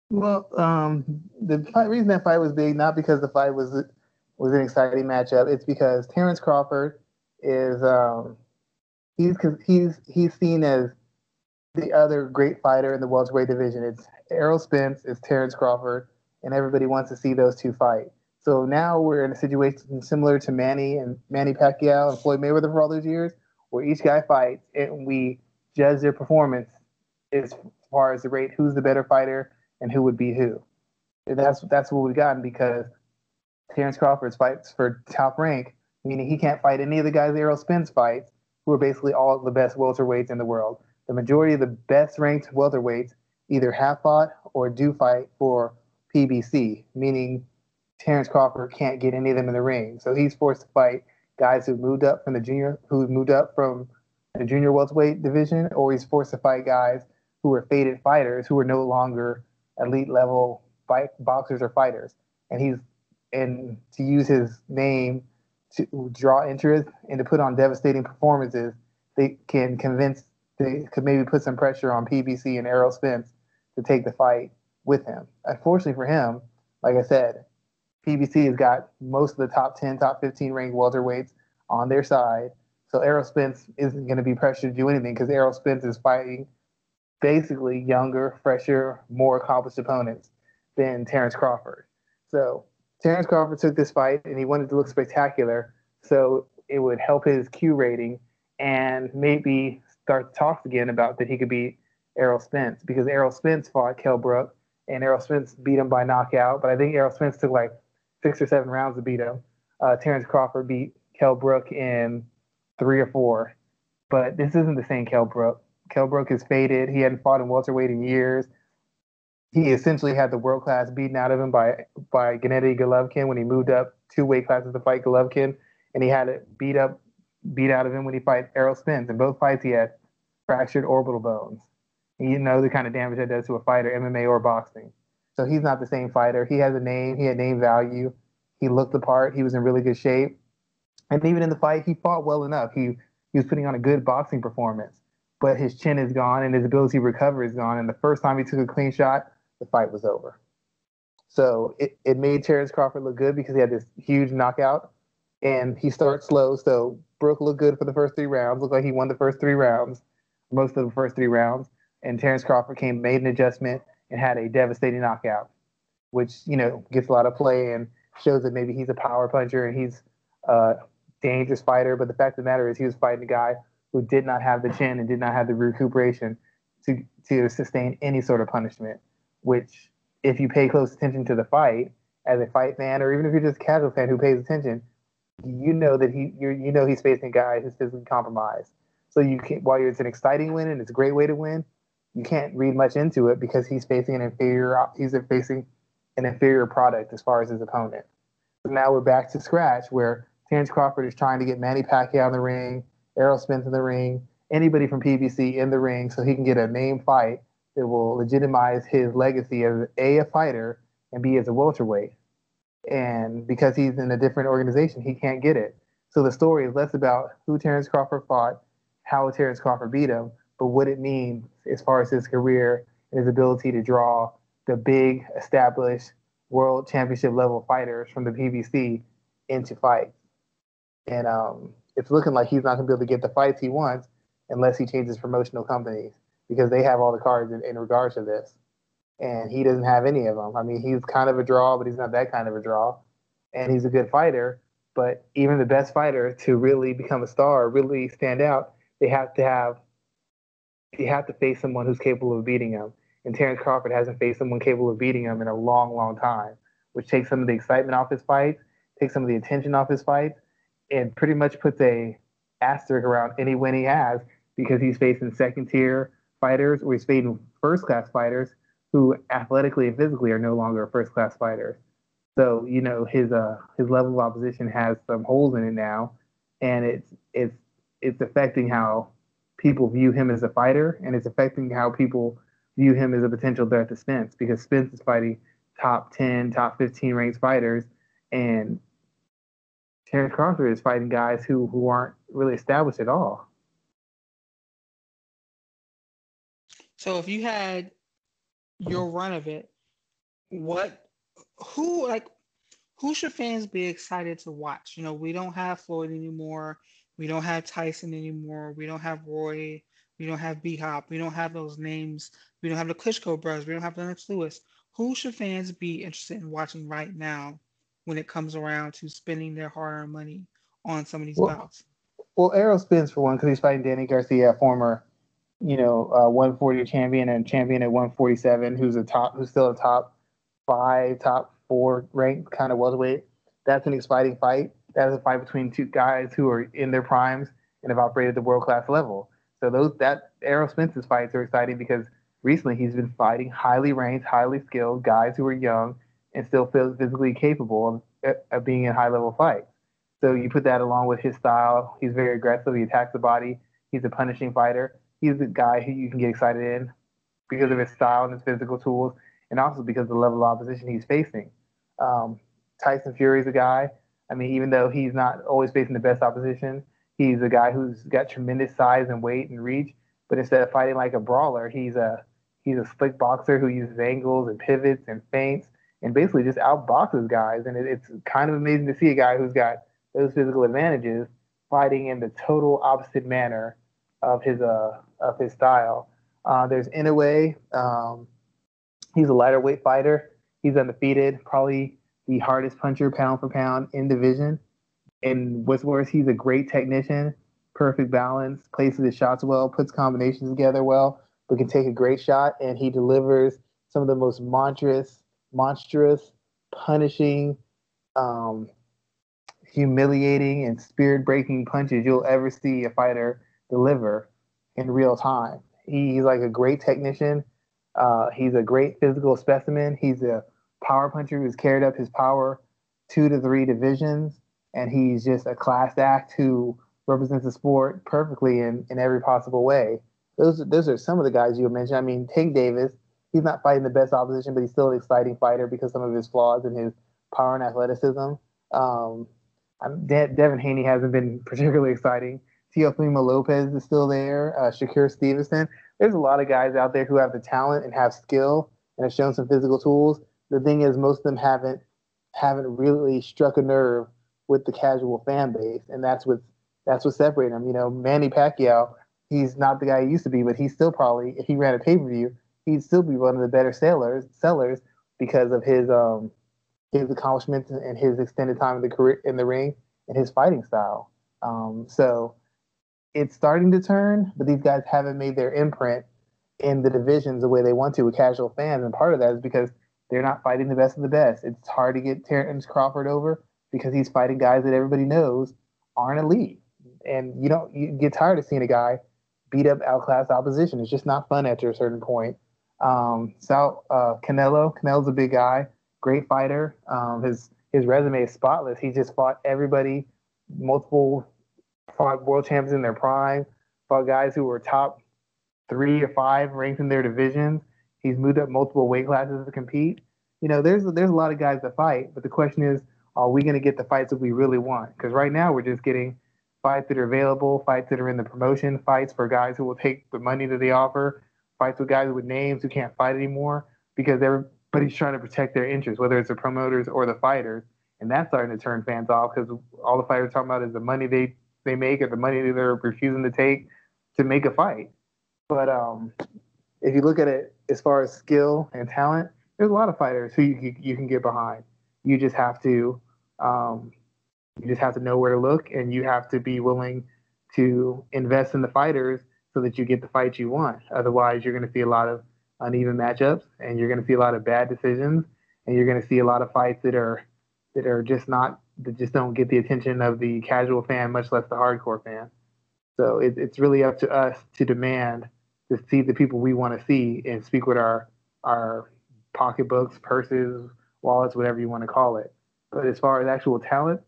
Well, the reason that fight was big, not because the fight was an exciting matchup, it's because Terrence Crawford is he's seen as the other great fighter in the welterweight division. It's Errol Spence, it's Terrence Crawford, and everybody wants to see those two fight. So now we're in a situation similar to Manny Pacquiao and Floyd Mayweather for all those years, where each guy fights and we judge their performance as far as the rate, who's the better fighter and who would be who. And that's what we've gotten, because Terrence Crawford fights for Top Rank, meaning he can't fight any of the guys that Errol Spence fights, who are basically all the best welterweights in the world. The majority of the best ranked welterweights either have fought or do fight for PBC, meaning Terrence Crawford can't get any of them in the ring. So he's forced to fight guys who moved up from the junior welterweight division, or he's forced to fight guys who are faded fighters who are no longer elite level boxers or fighters. And to use his name to draw interest and to put on devastating performances, they could maybe put some pressure on PBC and Errol Spence to take the fight with him. Unfortunately for him, like I said, PBC has got most of the top 10, top 15 ranked welterweights on their side. So Errol Spence isn't going to be pressured to do anything, because Errol Spence is fighting basically younger, fresher, more accomplished opponents than Terrence Crawford. So Terrence Crawford took this fight and he wanted to look spectacular, so it would help his Q rating and maybe start the talks again about that he could beat Errol Spence, because Errol Spence fought Kell Brook and Errol Spence beat him by knockout. But I think Errol Spence took like 6 or 7 rounds to beat him. Terrence Crawford beat Kell Brook in 3 or 4. But this isn't the same Kell Brook. Kell Brook is faded. He hadn't fought in welterweight in years. He essentially had the world class beaten out of him by Gennady Golovkin when he moved up 2 weight classes to fight Golovkin, and he had it beat out of him when he fought Errol Spence. In both fights, he had fractured orbital bones. And you know the kind of damage that does to a fighter, MMA or boxing. So he's not the same fighter. He has a name. He had name value. He looked the part. He was in really good shape. And even in the fight, he fought well enough. He was putting on a good boxing performance, but his chin is gone and his ability to recover is gone. And the first time he took a clean shot, the fight was over. So it made Terrence Crawford look good because he had this huge knockout, and he starts slow. So Brook looked good for the first 3 rounds, looked like he won the first 3 rounds, most of the first 3 rounds, and Terrence Crawford made an adjustment and had a devastating knockout, which, you know, gets a lot of play and shows that maybe he's a power puncher and he's a dangerous fighter. But the fact of the matter is he was fighting a guy who did not have the chin and did not have the recuperation to sustain any sort of punishment, which, if you pay close attention to the fight as a fight fan, or even if you're just a casual fan who pays attention, you know that he's facing a guy who's physically compromised. So while it's an exciting win and it's a great way to win, you can't read much into it because he's facing an inferior product as far as his opponent. So now we're back to scratch, where Terrence Crawford is trying to get Manny Pacquiao in the ring, Errol Spence in the ring, anybody from PBC in the ring, so he can get a name fight that will legitimize his legacy as a fighter and B, as a welterweight. And because he's in a different organization, he can't get it. So the story is less about who Terrence Crawford fought, how Terrence Crawford beat him, but what it means as far as his career and his ability to draw the big, established world championship level fighters from the PBC into fights. And it's looking like he's not going to be able to get the fights he wants unless he changes promotional companies, because they have all the cards in regards to this. And he doesn't have any of them. I mean, he's kind of a draw, but he's not that kind of a draw. And he's a good fighter, But even the best fighter, to really become a star, really stand out, they have to face someone who's capable of beating him. And Terrence Crawford hasn't faced someone capable of beating him in a long, long time, which takes some of the excitement off his fights, takes some of the attention off his fights, and pretty much puts a asterisk around any win he has, because he's facing second-tier fighters or he's facing first-class fighters who athletically and physically are no longer first-class fighters. So, you know, his level of opposition has some holes in it now, and it's affecting how people view him as a fighter, and it's affecting how people view him as a potential threat to Spence, because Spence is fighting top 10, top 15 ranked fighters, and Terrence Crawford is fighting guys who aren't really established at all. So if you had your run of it, who should fans be excited to watch? You know, we don't have Floyd anymore. We don't have Tyson anymore. We don't have Roy. We don't have B-Hop. We don't have those names. We don't have the Klitschko brothers. We don't have Lennox Lewis. Who should fans be interested in watching right now when it comes around to spending their hard-earned money on some of these bouts? Well, Errol Spence, for one, because he's fighting Danny Garcia, former, 140 champion and champion at 147, who's still a top 5, top 4 ranked kind of welterweight. That's an exciting fight. That is a fight between two guys who are in their primes and have operated at the world-class level. So Errol Spence's fights are exciting because recently he's been fighting highly ranked, highly skilled guys who are young and still physically capable of being in high-level fights. So you put that along with his style. He's very aggressive. He attacks the body. He's a punishing fighter. He's a guy who you can get excited in because of his style and his physical tools, and also because of the level of opposition he's facing. Tyson Fury's a guy. I mean, even though he's not always facing the best opposition, he's a guy who's got tremendous size and weight and reach, but instead of fighting like a brawler, he's a slick boxer who uses angles and pivots and feints and basically just outboxes guys. And it's kind of amazing to see a guy who's got those physical advantages fighting in the total opposite manner of his style. There's Inoue. He's a lighter weight fighter. He's undefeated, probably the hardest puncher pound for pound in division. And what's worse, he's a great technician, perfect balance, places his shots well, puts combinations together well, but can take a great shot, and he delivers some of the most monstrous, punishing, humiliating, and spirit-breaking punches you'll ever see a fighter deliver in real time. He's like a great technician. He's a great physical specimen. He's a power puncher who's carried up his power 2 to 3 divisions. And he's just a class act who represents the sport perfectly in every possible way. Those are some of the guys you mentioned. I mean, Tank Davis, he's not fighting the best opposition, but he's still an exciting fighter because some of his flaws and his power and athleticism. Devin Haney hasn't been particularly exciting. Teofimo Lopez is still there. Shakur Stevenson. There's a lot of guys out there who have the talent and have skill and have shown some physical tools. The thing is, most of them haven't really struck a nerve with the casual fan base, and that's what separating him. You know, Manny Pacquiao, he's not the guy he used to be, but he's still probably, if he ran a pay-per-view, he'd still be one of the better sellers because of his accomplishments and his extended time in the career in the ring and his fighting style. So it's starting to turn, but these guys haven't made their imprint in the divisions the way they want to with casual fans, and part of that is because they're not fighting the best of the best. It's hard to get Terrence Crawford over, because he's fighting guys that everybody knows aren't elite. And you get tired of seeing a guy beat up outclass opposition. It's just not fun after a certain point. Canelo's a big guy, great fighter. His resume is spotless. He just fought everybody, fought world champions in their prime, fought guys who were top 3 or 5 ranked in their divisions. He's moved up multiple weight classes to compete. You know, there's a lot of guys that fight, but the question is, are we going to get the fights that we really want? Because right now we're just getting fights that are available, fights that are in the promotion, fights for guys who will take the money that they offer, fights with guys with names who can't fight anymore because everybody's trying to protect their interests, whether it's the promoters or the fighters. And that's starting to turn fans off because all the fighters are talking about is the money they make or the money that they're refusing to take to make a fight. But if you look at it as far as skill and talent, there's a lot of fighters who you can get behind. You just have to You just have to know where to look, and you have to be willing to invest in the fighters so that you get the fight you want. Otherwise, you're going to see a lot of uneven matchups, and you're going to see a lot of bad decisions, and you're going to see a lot of fights that just don't get the attention of the casual fan, much less the hardcore fan. So it's really up to us to demand to see the people we want to see and speak with our pocketbooks, purses, wallets, whatever you want to call it. But as far as actual talent,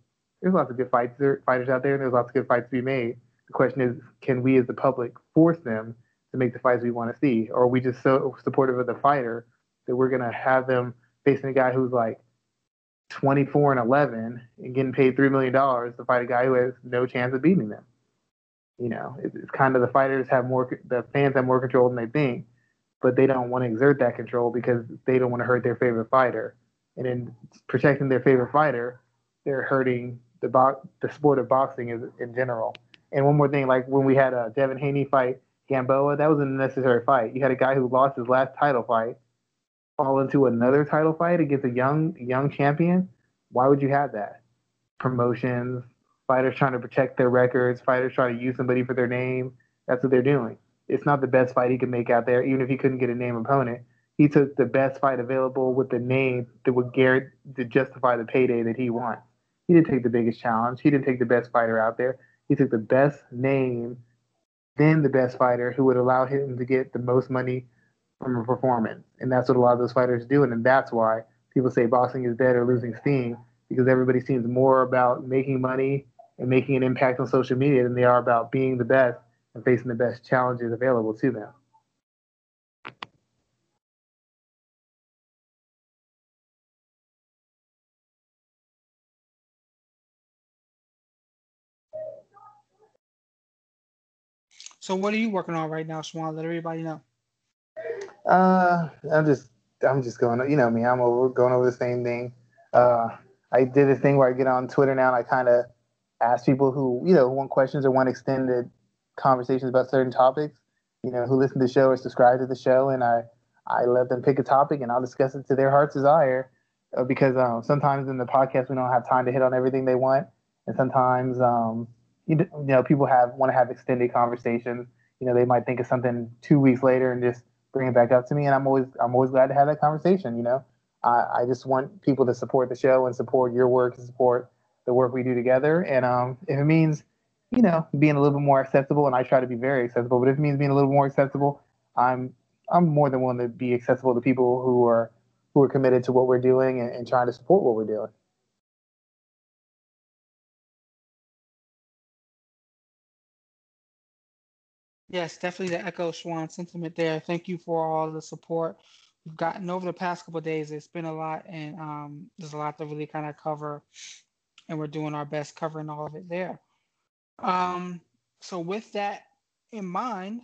there's lots of good fighters out there, and there's lots of good fights to be made. The question is, can we as the public force them to make the fights we want to see? Or are we just so supportive of the fighter that we're going to have them facing a guy who's like 24-11 and getting paid $3 million to fight a guy who has no chance of beating them? You know, it's kind of the fans have more control than they think, but they don't want to exert that control because they don't want to hurt their favorite fighter. And in protecting their favorite fighter, they're hurting the sport of boxing in general. And one more thing, like when we had a Devin Haney fight, Gamboa, that was an unnecessary fight. You had a guy who lost his last title fight fall into another title fight against a young champion. Why would you have that? Promotions, fighters trying to protect their records, fighters trying to use somebody for their name. That's what they're doing. It's not the best fight he could make out there, even if he couldn't get a name opponent. He took the best fight available with the name that would to justify the payday that he wants. He didn't take the biggest challenge. He didn't take the best fighter out there. He took the best name, then the best fighter who would allow him to get the most money from a performance. And that's what a lot of those fighters do. And that's why people say boxing is dead or losing steam, because everybody seems more about making money and making an impact on social media than they are about being the best and facing the best challenges available to them. So what are you working on right now, Schwan? Let everybody know. I'm just going, you know me, I'm going over the same thing. I did this thing where I get on Twitter now and I kind of ask people who, you know, want questions or want extended conversations about certain topics, you know, who listen to the show or subscribe to the show. And I let them pick a topic and I'll discuss it to their heart's desire, because sometimes in the podcast, we don't have time to hit on everything they want. And sometimes, you know, people want to have extended conversations. You know, they might think of something 2 weeks later and just bring it back up to me, and I'm always glad to have that conversation. You know, I just want people to support the show and support your work and support the work we do together. And if it means, you know, being a little bit more accessible, and I try to be very accessible, but if it means being a little more accessible, I'm more than willing to be accessible to people who are committed to what we're doing and trying to support what we're doing. Yes, definitely the echo Schwan sentiment there. Thank you for all the support we've gotten over the past couple of days. It's been a lot, and there's a lot to really kind of cover, and we're doing our best covering all of it there. So with that in mind,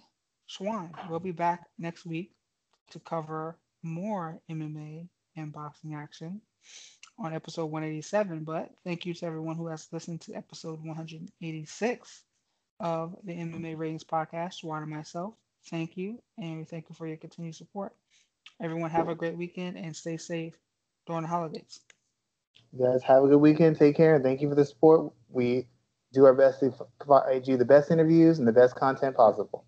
Schwan, we'll be back next week to cover more MMA and boxing action on episode 187. But thank you to everyone who has listened to episode 186. Of the MMA Ratings Podcast. Schwan and myself, thank you, and we thank you for your continued support. Everyone have a great weekend and stay safe during the holidays. You guys have a good weekend. Take care, and thank you for the support. We do our best to provide you the best interviews and the best content possible.